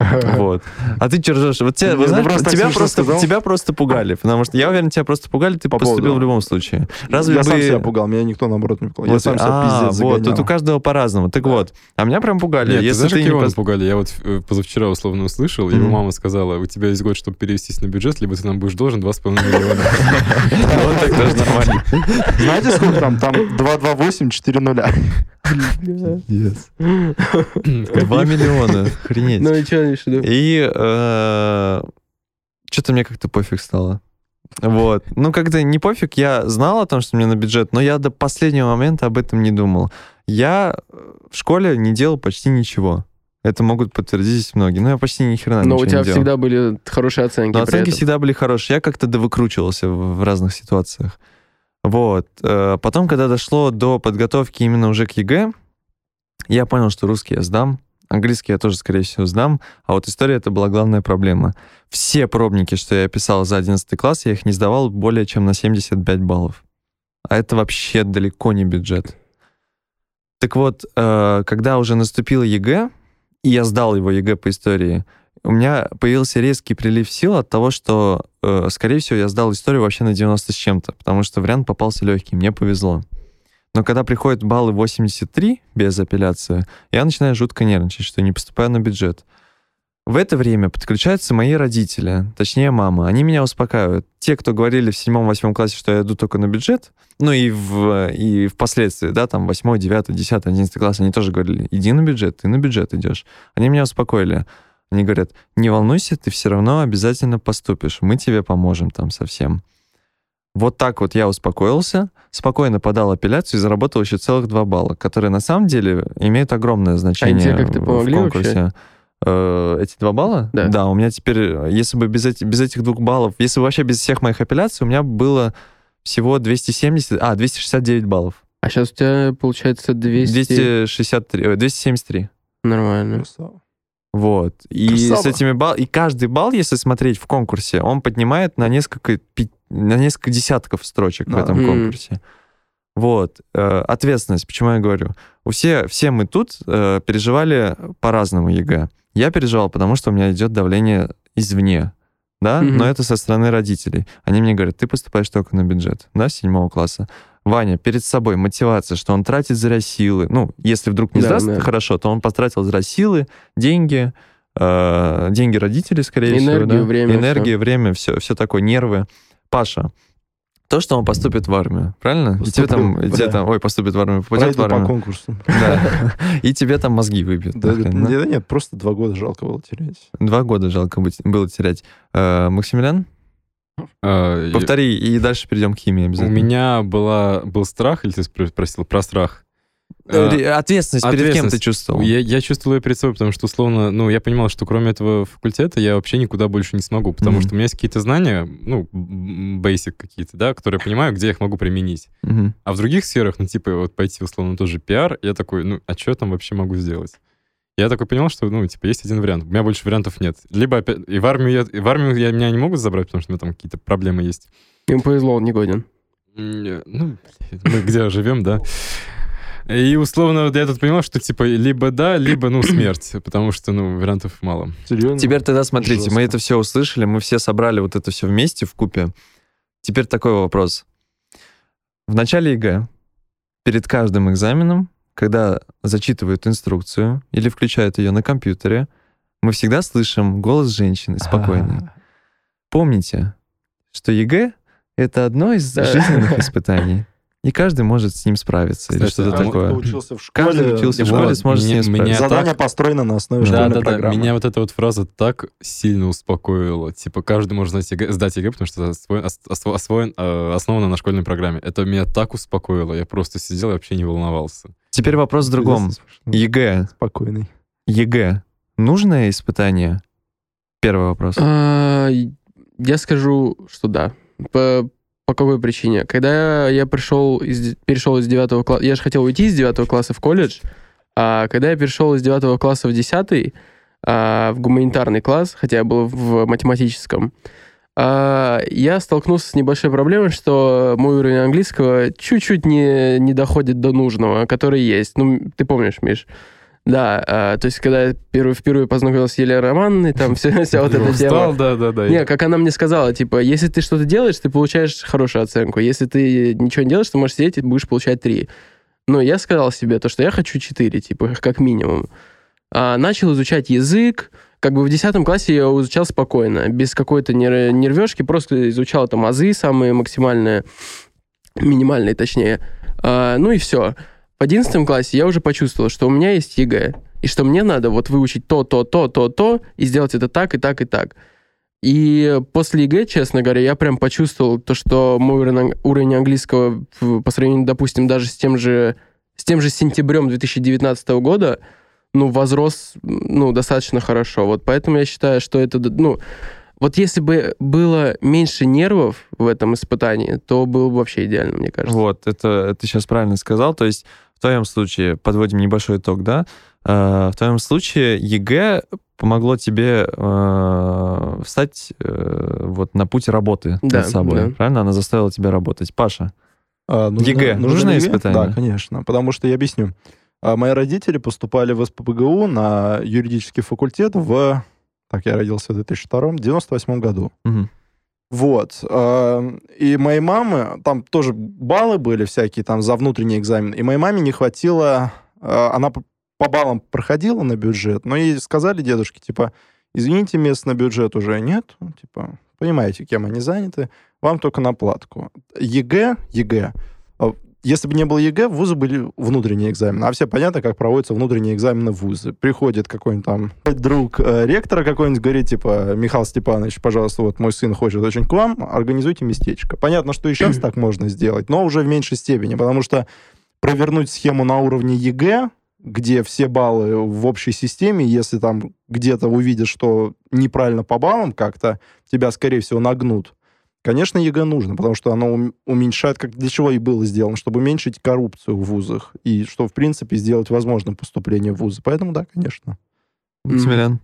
Вот. А ты чержешь. Вот тебя, знаешь, тебя просто пугали. Потому что, я уверен, тебя просто пугали, ты поступил в любом случае. Разве я сам себя пугал, меня никто, наоборот, не пугал. Я сам себя пиздец загонял. Тут у каждого по-разному. Так вот, а меня прям пугали. Нет, если ты знаешь, как пугали? Я вот позавчера условно услышал, его мама сказала, у тебя есть год, чтобы перевестись на бюджет, либо ты нам будешь должен 2,5 миллиона. Вот так даже нормально. Знаете, сколько там? Там 228, 4 нуля. 2 миллиона, охренеть. Ну и что еще? И что-то мне как-то пофиг стало. Вот. Ну как-то не пофиг, я знал о том, что мне на бюджет, но я до последнего момента об этом не думал. Я в школе не делал почти ничего. Это могут подтвердить многие. Но я почти ни хрена ничего не делал. Но у тебя всегда были хорошие оценки. Но оценки всегда были хорошие. Я как-то довыкручивался в разных ситуациях. Вот. Потом, когда дошло до подготовки именно уже к ЕГЭ, я понял, что русский я сдам, английский я тоже, скорее всего, сдам, а вот история — это была главная проблема. Все пробники, что я писал за 11 класс, я их не сдавал более чем на 75 баллов. А это вообще далеко не бюджет. Так вот, когда уже наступил ЕГЭ, и я сдал его ЕГЭ по истории, у меня появился резкий прилив сил от того, что, скорее всего, я сдал историю вообще на 90 с чем-то, потому что вариант попался легкий, мне повезло. Но когда приходят баллы 83 без апелляции, я начинаю жутко нервничать, что не поступаю на бюджет. В это время подключаются мои родители, точнее мама. Они меня успокаивают. Те, кто говорили в 7-8 классе, что я иду только на бюджет, ну и впоследствии, да, там 8, 9, 10, 11 класс, они тоже говорили, иди на бюджет, ты на бюджет идешь. Они меня успокоили. Они говорят, не волнуйся, ты все равно обязательно поступишь, мы тебе поможем там совсем. Вот так вот я успокоился, спокойно подал апелляцию и заработал еще целых 2 балла, которые на самом деле имеют огромное значение в конкурсе. Эти 2 балла? Да. Да, у меня теперь, если бы без этих 2 баллов, если бы вообще без всех моих апелляций, у меня было всего 269 баллов. А сейчас у тебя получается 273. Нормально. Вот. И с этими баллами, и каждый балл, если смотреть в конкурсе, он поднимает на несколько десятков строчек в этом конкурсе. Вот. Ответственность, почему я говорю. Все мы тут переживали по-разному ЕГЭ. Я переживал, потому что у меня идет давление извне, да, но это со стороны родителей. Они мне говорят, ты поступаешь только на бюджет, да, с 7 класса. Ваня, перед собой мотивация, что он тратит зря силы. Ну, если вдруг не сдаст, хорошо, то он потратил зря силы, деньги родителей, скорее всего. Энергию, да? Время. Энергия, все. Время, все такое, нервы. Паша, то, что он поступит в армию, правильно? И тебе поступит в армию, попадет в армию. По конкурсу. Да. И тебе там мозги выбьют. Нет, просто 2 года жалко было терять. 2 года жалко было терять. Максимилиан? Повтори, и дальше перейдем к химии обязательно. У меня был страх, или ты спросил про страх? Ответственность перед кем ты чувствовал? Я чувствовал ее перед собой, потому что, условно, я понимал, что кроме этого факультета я вообще никуда больше не смогу, потому что у меня есть какие-то знания, basic какие-то, да, которые я понимаю, где я их могу применить. А в других сферах, вот пойти, условно, тоже пиар, я такой, а что я там вообще могу сделать? Я такой понял, что, есть один вариант. У меня больше вариантов нет. Либо опять... И в армию меня не могут забрать, потому что у меня там какие-то проблемы есть. Им повезло, он негоден. Мы где живем, да. И, условно, я тут понимал, что, либо да, либо, смерть. Потому что, вариантов мало. Серьезно? Теперь тогда, смотрите, жестко. Мы это все услышали, мы все собрали вот это все вместе, вкупе. Теперь такой вопрос. В начале ЕГЭ, перед каждым экзаменом, когда зачитывают инструкцию или включают ее на компьютере, мы всегда слышим голос женщины спокойный. Помните, что ЕГЭ — это одно из жизненных испытаний, и каждый может с ним справиться. Кстати, или что-то такое. Каждый учился в школе, сможет с ним справиться. Задание построено на основе школьной программы. Меня вот эта вот фраза так сильно успокоила. Каждый может сдать ЕГЭ, потому что основано на школьной программе. Это меня так успокоило. Я просто сидел и вообще не волновался. Теперь вопрос в другом. ЕГЭ. Спокойный. ЕГЭ. Нужное испытание? Первый вопрос. Я скажу, что да. По какой причине? Когда я перешел из 9 класса... Я же хотел уйти из 9 класса в колледж. А когда я перешел из 9 класса в 10, в гуманитарный класс, хотя я был в математическом, я столкнулся с небольшой проблемой, что мой уровень английского чуть-чуть не доходит до нужного, который есть. Ну, ты помнишь, Миш? Да, то есть, когда я впервые познакомился с Еленой Романовной, там вся вот эта тема. Не, как она мне сказала, типа, если ты что-то делаешь, ты получаешь хорошую оценку. Если ты ничего не делаешь, ты можешь сидеть и будешь получать 3. Но я сказал себе то, что я хочу 4, типа, как минимум. Начал изучать язык. Как бы в 10 классе я его изучал спокойно, без какой-то нервежки, просто изучал там азы самые максимальные, минимальные точнее. Ну и все. В 11 классе я уже почувствовал, что у меня есть ЕГЭ, и что мне надо вот выучить то, и сделать это так, и так, и так. И после ЕГЭ, честно говоря, я прям почувствовал то, что мой уровень английского по сравнению, допустим, даже с тем же сентябрем 2019 года, ну, возрос, ну, достаточно хорошо. Вот поэтому я считаю, что это, ну, вот если бы было меньше нервов в этом испытании, то было бы вообще идеально, мне кажется. Вот, это ты сейчас правильно сказал. То есть в твоем случае, подводим небольшой итог, да? В твоем случае ЕГЭ помогло тебе встать вот на путь работы над собой. Да. Правильно? Она заставила тебя работать. Паша, ЕГЭ нужно испытание? Да, конечно, потому что я объясню. Мои родители поступали в СПБГУ на юридический факультет в... Так, я родился в 2002-м, 98-м году. Угу. Вот. И моей мамы... Там тоже баллы были всякие там за внутренний экзамен. И моей маме не хватило... Она по баллам проходила на бюджет, но ей сказали дедушки, типа, извините, мест на бюджет уже нет. Типа, понимаете, кем они заняты. Вам только на платку. ЕГЭ. Если бы не было ЕГЭ, в вузы были внутренние экзамены. А все понятно, как проводятся внутренние экзамены в вузы. Приходит какой-нибудь там друг ректора какой-нибудь, говорит, типа, Михаил Степанович, пожалуйста, вот мой сын хочет очень к вам, организуйте местечко. Понятно, что и сейчас так можно сделать, но уже в меньшей степени, потому что провернуть схему на уровне ЕГЭ, где все баллы в общей системе, если там где-то увидишь, что неправильно по баллам как-то, тебя, скорее всего, нагнут. Конечно, ЕГЭ нужно, потому что оно уменьшает, как для чего и было сделано, чтобы уменьшить коррупцию в вузах, и что, в принципе, сделать возможным поступление в вузы. Поэтому, да, конечно. Смирян?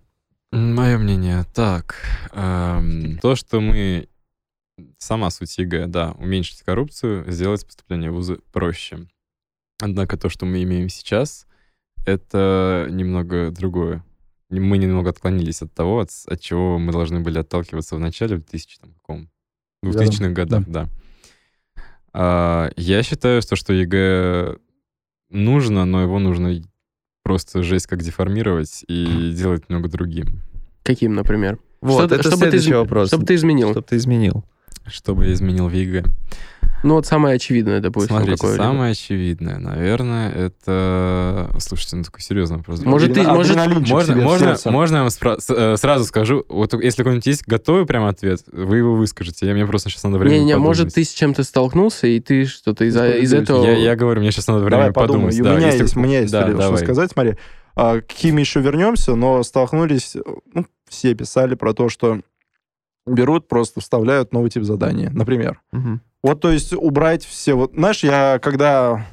Мое мнение, так, то, что мы... Сама суть ЕГЭ, да, уменьшить коррупцию, сделать поступление в вузы проще. Однако то, что мы имеем сейчас, это немного другое. Мы немного отклонились от того, от чего мы должны были отталкиваться в начале, в 2000-х годах, да. Я считаю, что ЕГЭ нужно, но его нужно просто жесть как деформировать и делать много другим. Каким, например? Вот, это следующий вопрос. Что бы ты изменил? Что бы я изменил в ЕГЭ? Ну, вот самое очевидное, допустим. Смотрите, самое очевидное, наверное, это... Слушайте, ну, такой серьезный вопрос. Можно я вам сразу скажу? Вот если какой-нибудь есть готовый прям ответ, вы его выскажете. Мне просто сейчас надо время подумать. Может, ты с чем-то столкнулся, и ты что-то из этого... Я говорю, мне сейчас надо время подумать. Да, у меня есть, что сказать, смотри. К химии еще вернемся, но столкнулись... Ну, все писали про то, что берут, просто вставляют новый тип задания, например. Вот, то есть, убрать все... Вот, знаешь, я, когда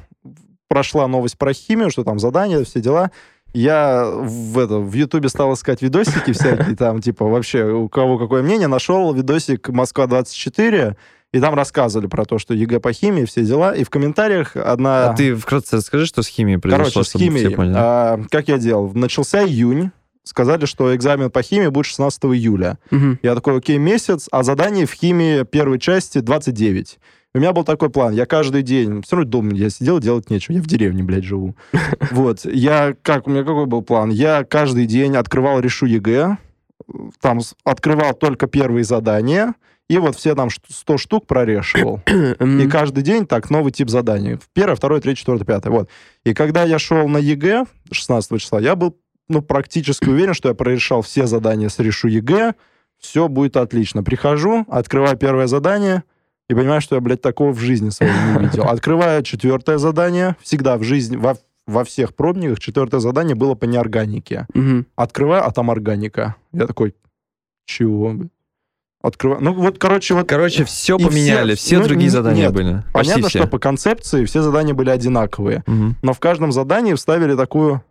прошла новость про химию, что там задания, все дела, я в Ютубе стал искать видосики всякие, там, типа, вообще, у кого какое мнение, нашел видосик «Москва-24», и там рассказывали про то, что ЕГЭ по химии, все дела, и в комментариях одна... А ты вкратце расскажи, что с химией произошло, чтобы все поняли. Короче, с химией, как я делал, начался июнь, сказали, что экзамен по химии будет 16 июля. Угу. Я такой, окей, месяц, а заданий в химии первой части 29. У меня был такой план, я каждый день, все равно дома я сидел, делать нечего, я в деревне, блядь, живу. Вот, у меня какой был план? Я каждый день открывал решу ЕГЭ, там открывал только первые задания, и вот все там 100 штук прорешивал. И каждый день так новый тип заданий. 1, 2, 3, 4, 5, вот. И когда я шел на ЕГЭ 16 числа, я был практически уверен, что я прорешал все задания с решу ЕГЭ, все будет отлично. Прихожу, открываю первое задание и понимаю, что я, блядь, такого в жизни своей не видел. Открываю 4-е задание. Всегда в жизни, во всех пробниках 4-е задание было по неорганике. Открываю, а там органика. Я такой, чего? открываем. Ну, вот, короче, вот... Короче, все поменяли, все ну, другие задания нет, были. Понятно, что по концепции все задания были одинаковые, угу. но в каждом задании вставили такую...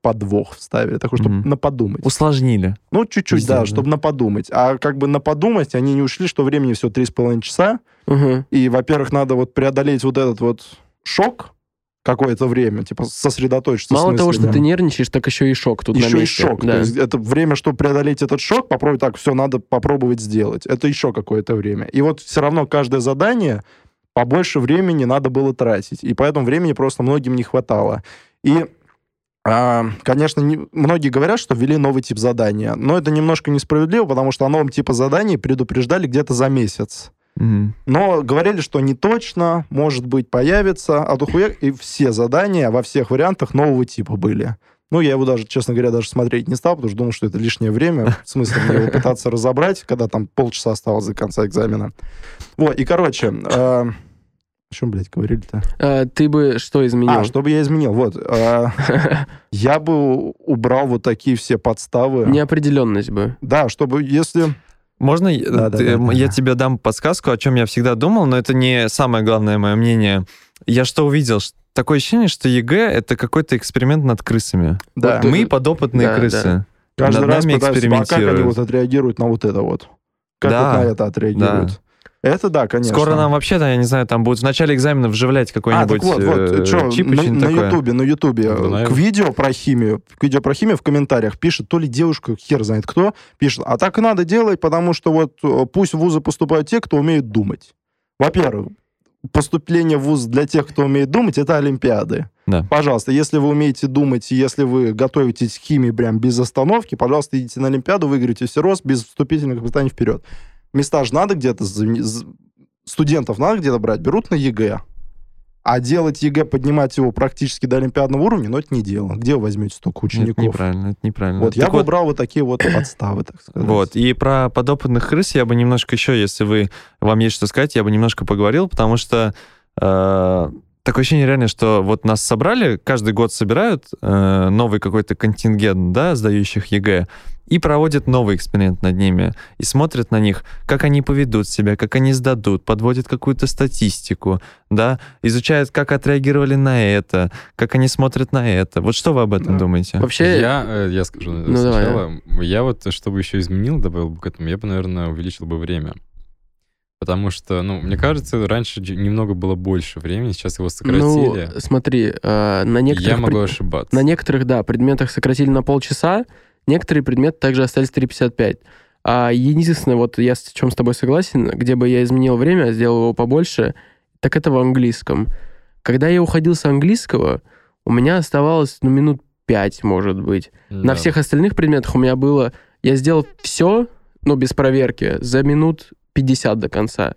подвох вставили, такой, чтобы mm-hmm. наподумать. Усложнили. Ну, чуть-чуть, да, чтобы наподумать. А как бы наподумать, они не ушли, что времени всего 3,5 часа. Uh-huh. И, во-первых, надо вот преодолеть вот этот вот шок какое-то время, типа сосредоточиться. Мало того, что ты нервничаешь, так еще и шок тут еще на месте. Еще и шок. Да. То есть это время, чтобы преодолеть этот шок, попробовать так, все, надо попробовать сделать. Это еще какое-то время. И вот все равно каждое задание побольше времени надо было тратить. И поэтому времени просто многим не хватало. И конечно, многие говорят, что ввели новый тип задания, но это немножко несправедливо, потому что о новом типе заданий предупреждали где-то за месяц. Mm-hmm. Но говорили, что не точно, может быть, появится, а тухуя... и все задания во всех вариантах нового типа были. Ну, я его даже, честно говоря, даже смотреть не стал, потому что думал, что это лишнее время, смысл его пытаться разобрать, когда там полчаса осталось до конца экзамена. Вот, и, короче... О чем, блядь, говорили-то? Ты бы что изменил? А, что бы я изменил? Вот. Я бы убрал вот такие все подставы. Неопределенность бы. Да, чтобы если... Можно я тебе дам подсказку, о чем я всегда думал, но это не самое главное мое мнение. Я что увидел? Такое ощущение, что ЕГЭ — это какой-то эксперимент над крысами. Да. Мы подопытные крысы. Каждый раз пытаются, как они вот отреагируют на вот это вот. Как вот на это отреагируют. Это да, конечно. Скоро нам вообще-то, я не знаю, там будут в начале экзамена вживлять какой-нибудь чип или что-то такое. На Ютубе к видео про химию в комментариях пишет, то ли девушка, хер знает кто, пишет, а так и надо делать, потому что вот пусть в вузы поступают те, кто умеет думать. Во-первых, поступление в вуз для тех, кто умеет думать, это олимпиады. Да. Пожалуйста, если вы умеете думать, если вы готовитесь к химии прям без остановки, пожалуйста, идите на олимпиаду, выиграйте все рост, без вступительных испытаний вперед. Места же надо где-то, студентов надо где-то брать, берут на ЕГЭ. А делать ЕГЭ, поднимать его практически до олимпиадного уровня, но это не дело. Где вы возьмете столько учеников? Это неправильно. Вот, я бы убрал вот такие вот подставы, так сказать. Вот, и про подопытных крыс я бы немножко еще, если вам есть что сказать, я бы немножко поговорил, потому что такое ощущение реально, что вот нас собрали, каждый год собирают новый какой-то контингент, да, сдающих ЕГЭ, и проводят новый эксперимент над ними, и смотрят на них, как они поведут себя, как они сдадут, подводят какую-то статистику, да, изучают, как отреагировали на это, как они смотрят на это. Вот что вы об этом думаете? Вообще... Я скажу сначала. Давай. Я вот, что бы еще изменил, добавил бы к этому, я бы, наверное, увеличил бы время. Потому что, мне кажется, раньше немного было больше времени, сейчас его сократили. Ну, смотри, на некоторых... Я могу ошибаться. На некоторых, да, предметах сократили на полчаса, некоторые предметы также остались 3,55. А единственное, вот я с чем с тобой согласен, где бы я изменил время, сделал его побольше, так это в английском. Когда я уходил с английского, у меня оставалось, минут 5, может быть. Да. На всех остальных предметах у меня было... Я сделал все, без проверки, за минут 50 до конца.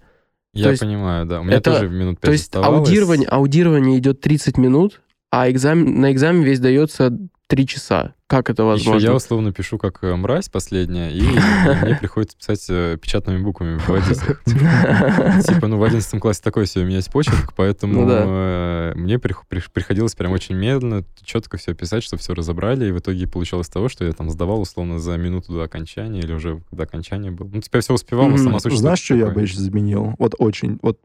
Я понимаю, да. У меня тоже минут 5 оставалось. То есть аудирование идет 30 минут, а на экзамен весь дается 3 часа. Как это возможно? Еще я условно пишу как мразь последняя, и мне приходится писать печатными буквами в 11. Типа, в 11 классе такой себе у меня есть почерк, поэтому мне приходилось прям очень медленно, четко все писать, чтобы все разобрали, и в итоге получалось того, что я там сдавал условно за минуту до окончания, или уже до окончания был. Теперь все успевал, но самосущность... Знаешь, что я бы еще изменил?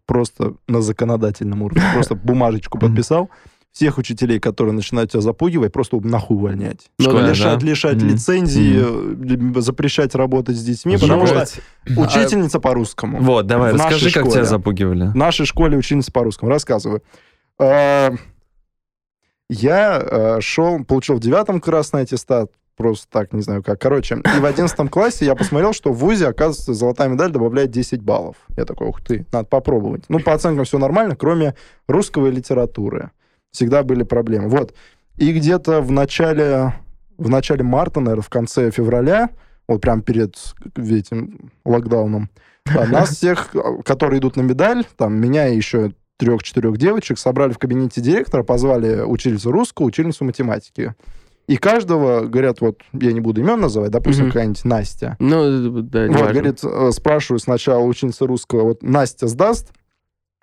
Просто на законодательном уровне. Просто бумажечку подписал, всех учителей, которые начинают тебя запугивать, просто нахуй увольнять. Лишать лицензии, запрещать работать с детьми, потому что учительница по-русскому. Вот, давай, расскажи, как тебя запугивали. В нашей школе учительница по-русскому. Рассказываю. Я получил в 9 красный аттестат, просто так, не знаю как. Короче, и в 11 классе я посмотрел, что в ВУЗе, оказывается, золотая медаль добавляет 10 баллов. Я такой, ух ты, надо попробовать. По оценкам все нормально, кроме русского и литературы. Всегда были проблемы. Вот. И где-то в начале марта, наверное, в конце февраля, прям перед этим локдауном, нас всех, которые идут на медаль, меня и еще 3-4 девочек, собрали в кабинете директора, позвали учительницу русского, учительницу математики. И каждого, говорят, я не буду имен называть, допустим, какая-нибудь Настя. Говорит, спрашиваю сначала учительницу русского, Настя сдаст,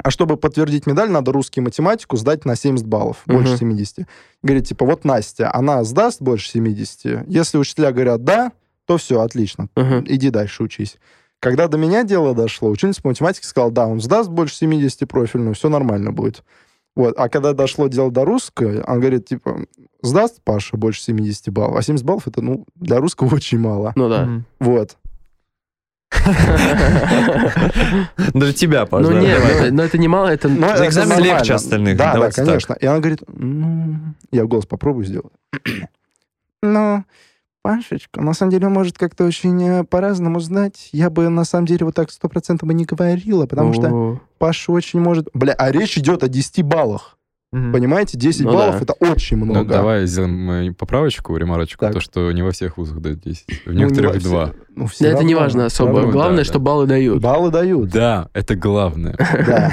а чтобы подтвердить медаль, надо русский математику сдать на 70 баллов, больше 70. Говорит, Настя, она сдаст больше 70? Если учителя говорят «да», то все, отлично, иди дальше учись. Когда до меня дело дошло, учитель по математике сказал, да, он сдаст больше 70 профильную, все нормально будет. Вот. А когда дошло дело до русского, он говорит, типа, сдаст Паша больше 70 баллов, а 70 баллов это, ну, для русского очень мало. Ну да. Вот. Для тебя, Паша. Ну нет, но это не мало, это... Экзамен легче остальных. Да, конечно. И она говорит, ну... Я в голос попробую сделать. Ну... Пашечка, на самом деле, он может как-то очень по-разному сдать. Я бы, на самом деле, вот так 100% бы не говорила, потому что Паша очень может... Бля, а речь идет о 10 баллах. Понимаете, 10 баллов это очень много. Ну, давай сделаем поправочку, ремарочку, так. То, что не во всех вузах дают 10, в некоторых 2. Ну, да, это не важно особо. Равно, главное, да, что баллы дают. Баллы дают. Да, это главное. Да.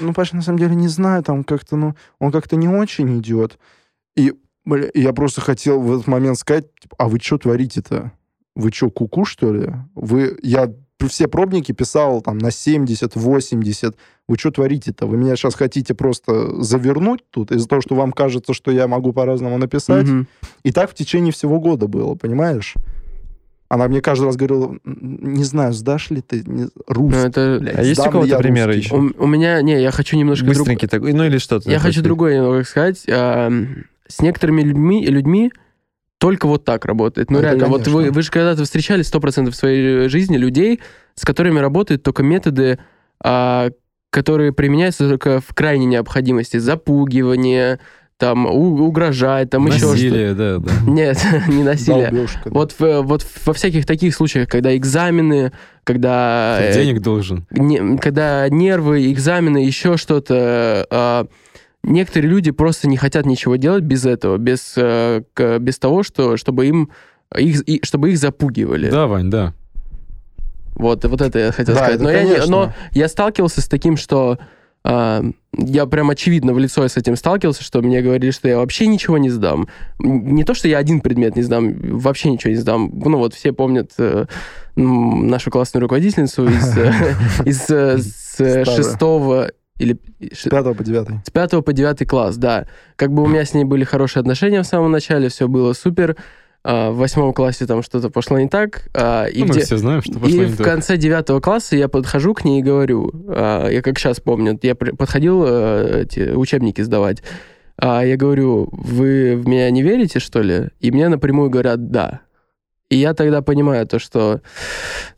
Ну, Паша, на самом деле, не знаю, там как-то, ну, он как-то не очень идет. И я просто хотел в этот момент сказать, а вы что творите-то? Вы что, куку, что ли? Я все пробники писал там на 70, 80. Вы что творите-то? Вы меня сейчас хотите просто завернуть тут из-за того, что вам кажется, что я могу по-разному написать? Mm-hmm. И так в течение всего года было, понимаешь? Она мне каждый раз говорила, не знаю, сдашь ли ты русский. Это... Блядь, а есть у кого-то примеры еще? У меня... Не, я хочу немножко... Быстренький такой, ну или что-то. Я хочу другое, как сказать... С некоторыми людьми только вот так работает. Ну, реально, конечно. Вот вы же когда-то встречали 100% в своей жизни людей, с которыми работают только методы, которые применяются только в крайней необходимости. Запугивание, там, угрожать, там насилие, еще что-то. Насилие, да, да. Нет, не насилие. Долбежка, да. Вот во всяких таких случаях, когда экзамены, когда... Денег должен. Когда нервы, экзамены, еще что-то... Некоторые люди просто не хотят ничего делать без этого, без того, чтобы их запугивали. Да, Вань, да. Вот это я хотел сказать. Но я сталкивался с таким, что я прям очевидно в лицо с этим сталкивался, что мне говорили, что я вообще ничего не сдам. Не то, что я один предмет не сдам, вообще ничего не сдам. Ну вот все помнят нашу классную руководительницу из 6-го... С 5 по 9. С 5 по 9 класс, да. Как бы у меня с ней были хорошие отношения в самом начале, все было супер. В 8 классе там что-то пошло не так. Мы все знаем, что пошло не так. И в конце 9 класса я подхожу к ней и говорю, я как сейчас помню, я подходил эти учебники сдавать, я говорю, вы в меня не верите, что ли? И мне напрямую говорят «да». И я тогда понимаю то, что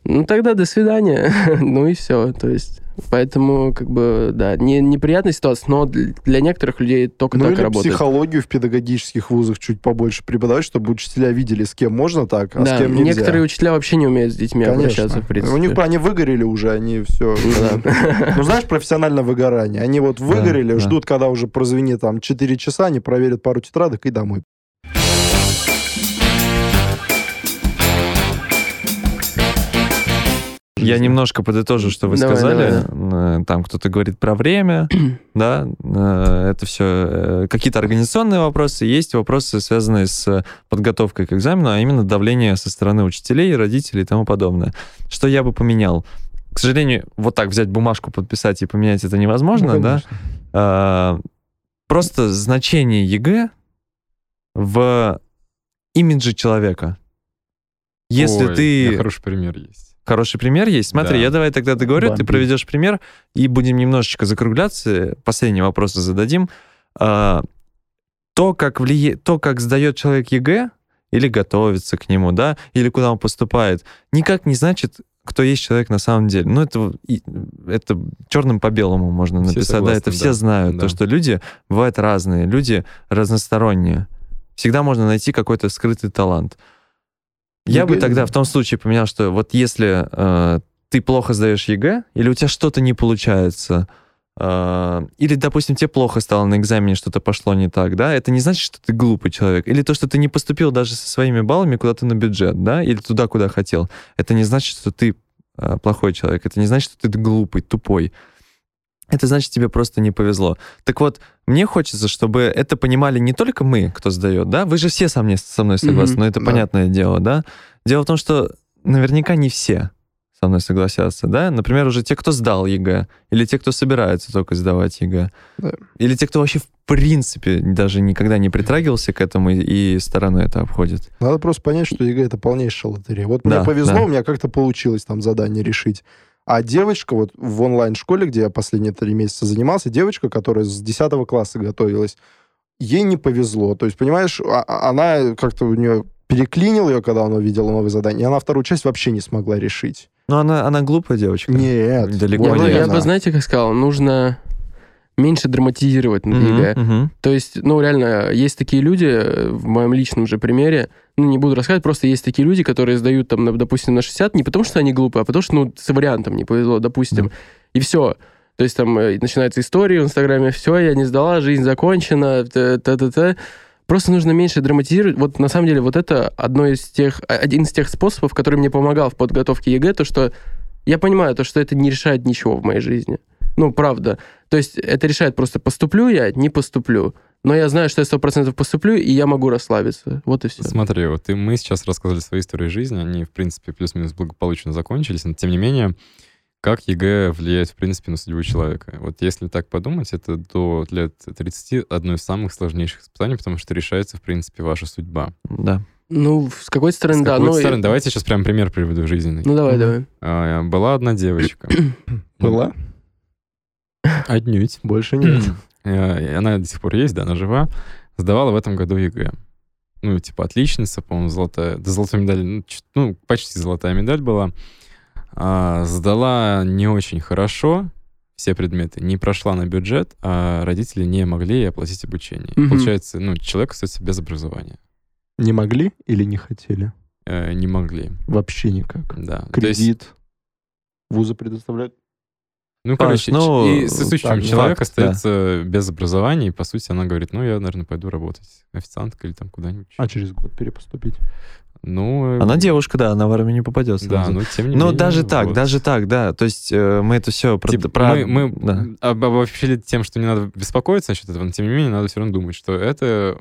ну тогда до свидания, ну и все, то есть... Поэтому, как бы, да, неприятная ситуация, но для некоторых людей только так и работает. Психологию в педагогических вузах чуть побольше преподавать, чтобы учителя видели, с кем можно так, а да, с кем нельзя. Некоторые учителя вообще не умеют с детьми Конечно. Обращаться, в принципе. У них они выгорели уже, они все... Ну, знаешь, профессиональное выгорание. Они вот выгорели, ждут, когда уже прозвенит там 4 часа, они проверят пару тетрадок и домой. Я немножко подытожу, что вы сказали. Давай. Там кто-то говорит про время, да, это все какие-то организационные вопросы, есть вопросы, связанные с подготовкой к экзамену, а именно давление со стороны учителей, родителей и тому подобное. Что я бы поменял? К сожалению, вот так взять бумажку, подписать и поменять это невозможно, ну, да? Просто значение ЕГЭ в имидже человека. Если ты... Хороший пример есть. Хороший пример есть. Смотри, да. Я давай тогда договорю, ты проведешь пример, и будем немножечко закругляться, последние вопросы зададим. То, как сдает человек ЕГЭ, или готовится к нему, да, или куда он поступает, никак не значит, кто есть человек на самом деле. Ну, это черным по белому можно все написать. Согласны, да, это все знают, то, что люди бывают разные, люди разносторонние. Всегда можно найти какой-то скрытый талант. Я бы тогда в том случае поменял, что вот если ты плохо сдаешь ЕГЭ, или у тебя что-то не получается, или, допустим, тебе плохо стало на экзамене, что-то пошло не так, да, это не значит, что ты глупый человек. Или то, что ты не поступил даже со своими баллами куда-то на бюджет, да, или туда, куда хотел. Это не значит, что ты плохой человек, это не значит, что ты глупый, тупой. Это значит, тебе просто не повезло. Так вот, мне хочется, чтобы это понимали не только мы, кто сдает, да? Вы же все со мной согласны, но это понятное дело, да? Дело в том, что наверняка не все со мной согласятся, да? Например, уже те, кто сдал ЕГЭ, или те, кто собирается только сдавать ЕГЭ, да. Или те, кто вообще в принципе даже никогда не притрагивался к этому и стороной это обходит. Надо просто понять, что ЕГЭ — это полнейшая лотерея. Вот да, мне повезло, да. У меня как-то получилось там задание решить. А девочка вот в онлайн-школе, где я последние 3 месяца занимался, девочка, которая с 10 класса готовилась, ей не повезло. То есть, понимаешь, она как-то у нее... переклинил ее, когда она увидела новое задание, и она вторую часть вообще не смогла решить. Ну, она глупая девочка. Нет. Далеко не. Я бы, знаете, как сказал, нужно меньше драматизировать над ЕГЭ. То есть, ну, реально, есть такие люди, в моем личном же примере, ну, не буду рассказывать, просто есть такие люди, которые сдают, там, допустим, на 60, не потому что они глупые, а потому что, ну, с вариантом не повезло, допустим, и все. То есть, там, начинается история в Инстаграме, все, я не сдала, жизнь закончена, Просто нужно меньше драматизировать. Вот на самом деле вот это один из тех способов, который мне помогал в подготовке ЕГЭ, то, что я понимаю, то, что это не решает ничего в моей жизни. Ну, правда. То есть это решает просто, поступлю я, не поступлю. Но я знаю, что я 100% поступлю, и я могу расслабиться. Вот и все. Смотри, вот мы сейчас рассказывали свои истории жизни. Они, в принципе, плюс-минус благополучно закончились. Но, тем не менее, как ЕГЭ влияет, в принципе, на судьбу человека? Вот если так подумать, это до лет 30 одно из самых сложнейших испытаний, потому что решается, в принципе, ваша судьба. Да. Ну, с какой-то стороны, да. С какой-то стороны, давайте я сейчас прям пример приведу жизненный. Ну, давай. Была одна девочка. Была? Отнюдь. Больше нет. Она до сих пор есть, да, она жива. Сдавала в этом году ЕГЭ. Ну, типа, отличница, по-моему, золотая. Да, золотая медаль, ну, почти золотая медаль была. Сдала не очень хорошо все предметы, не прошла на бюджет, а родители не могли ей оплатить обучение. Получается, ну, человек остается без образования. Не могли или не хотели? Не могли. Вообще никак? Да. Кредит? Есть... Вузы предоставляют? Ну, короче, и сосущим человек остается без образования, и, по сути, она говорит, ну, я, наверное, пойду работать официанткой или там куда-нибудь. А через год перепоступить? Ну, она девушка, да, она в армию не попадет. Да, но тем не менее. Но даже так, да. То есть мы это все... Типа, мы обобщили тем, что не надо беспокоиться насчет этого, но тем не менее надо все равно думать, что это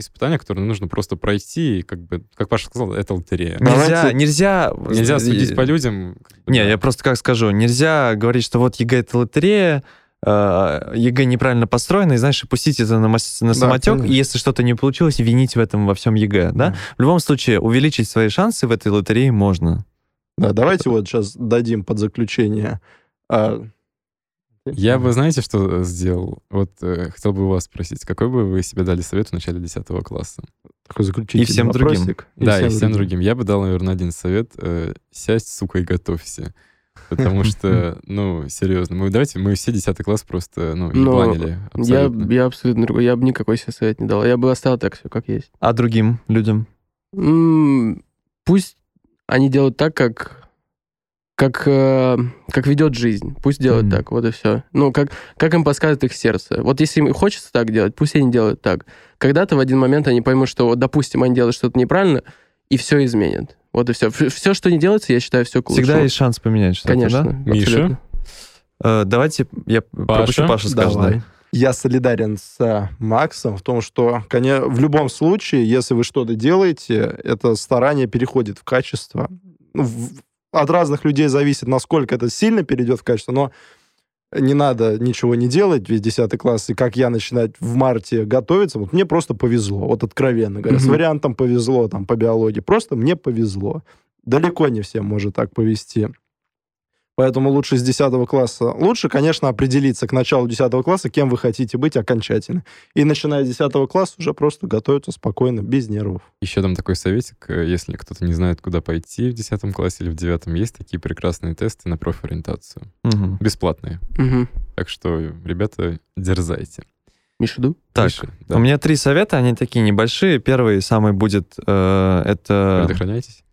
испытание, которое нужно просто пройти, и как бы, как Паша сказал, это лотерея. Нельзя судить по людям. Не, я просто как скажу, нельзя говорить, что вот ЕГЭ — это лотерея, ЕГЭ неправильно построено, и, знаешь, пустить это на самотек, да, и если что-то не получилось, винить в этом во всем ЕГЭ, да? В любом случае, увеличить свои шансы в этой лотерее можно. Да, давайте вот сейчас дадим под заключение. Я бы, знаете, что сделал? Вот хотел бы у вас спросить, какой бы вы себе дали совет в начале 10 класса? Такой заключительный вопросик. Да, и всем другим. Я бы дал, наверное, один совет. Сядь, сука, и готовься. Потому что, ну, серьезно, мы все 10 класс просто, ну, ебланили. Я абсолютно другой, я бы никакой себе совет не дал. Я бы оставил так все, как есть. А другим людям? Пусть они делают так, как ведет жизнь. Пусть делают так, вот и все. Ну, как им подсказывает их сердце. Вот если им хочется так делать, пусть они делают так. Когда-то в один момент они поймут, что, вот, допустим, они делают что-то неправильно, и все изменят. Вот и все. Все, что не делается, я считаю, все к лучшему. Всегда есть шанс поменять что-то, конечно, да? Миша? Давайте я пропущу, Паша скажет. Давай. Я солидарен с Максом в том, что в любом случае, если вы что-то делаете, это старание переходит в качество. От разных людей зависит, насколько это сильно перейдет в качество, но не надо ничего не делать, весь 10 класс, и как я начинать в марте готовиться, вот мне просто повезло, вот откровенно говоря, с вариантом повезло, там, по биологии, просто мне повезло. Далеко не всем может так повезти. Поэтому лучше с 10 класса, лучше, конечно, определиться к началу 10 класса, кем вы хотите быть окончательно. И начиная с 10 класса уже просто готовиться спокойно, без нервов. Еще там такой советик, если кто-то не знает, куда пойти в 10 классе или в 9, есть такие прекрасные тесты на профориентацию. Бесплатные. Так что, ребята, дерзайте. Миша, да? Так, Миша, да. У меня 3 совета, они такие небольшие. Первый, самый будет, это... Предохраняйтесь.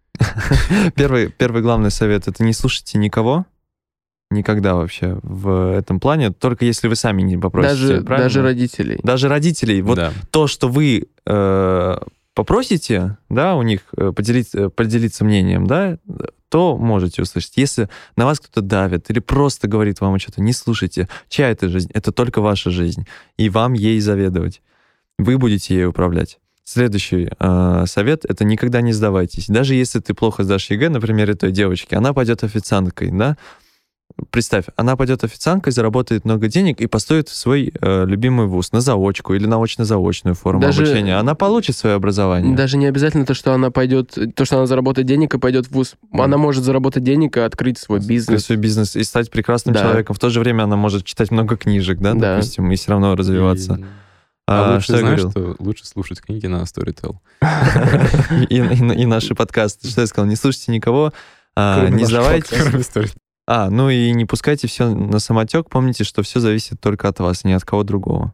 Первый главный совет — это не слушайте никого никогда вообще в этом плане, только если вы сами не попросите. Даже родителей. Даже родителей. Вот то, что вы попросите, да, у них поделиться мнением, да, то можете услышать. Если на вас кто-то давит или просто говорит вам что-то, не слушайте. Чья это жизнь? Это только ваша жизнь. И вам ей заведовать. Вы будете ей управлять. Следующий совет — это никогда не сдавайтесь. Даже если ты плохо сдашь ЕГЭ, например, этой девочке, она пойдет официанткой, да? Представь, она пойдет официанткой, заработает много денег и поступит в свой любимый вуз на заочку или на очно-заочную форму обучения. Она получит свое образование. Даже не обязательно то, что она пойдет, то, что она заработает денег и пойдет в вуз. Она может заработать денег и открыть свой бизнес. И стать прекрасным человеком. В то же время она может читать много книжек, да, допустим, и все равно развиваться. А лучше, знаешь, что лучше слушать книги на Storytel. И наши подкасты. Что я сказал? Не слушайте никого, не сдавайтесь. Ну и не пускайте все на самотек. Помните, что все зависит только от вас, ни от кого другого.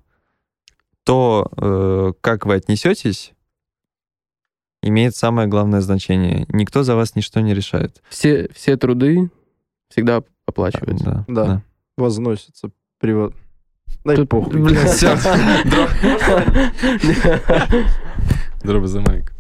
То, как вы отнесетесь, имеет самое главное значение. Никто за вас ничто не решает. Все труды всегда оплачиваются. Да. Возносятся. Дай похуй. Дроба за майк.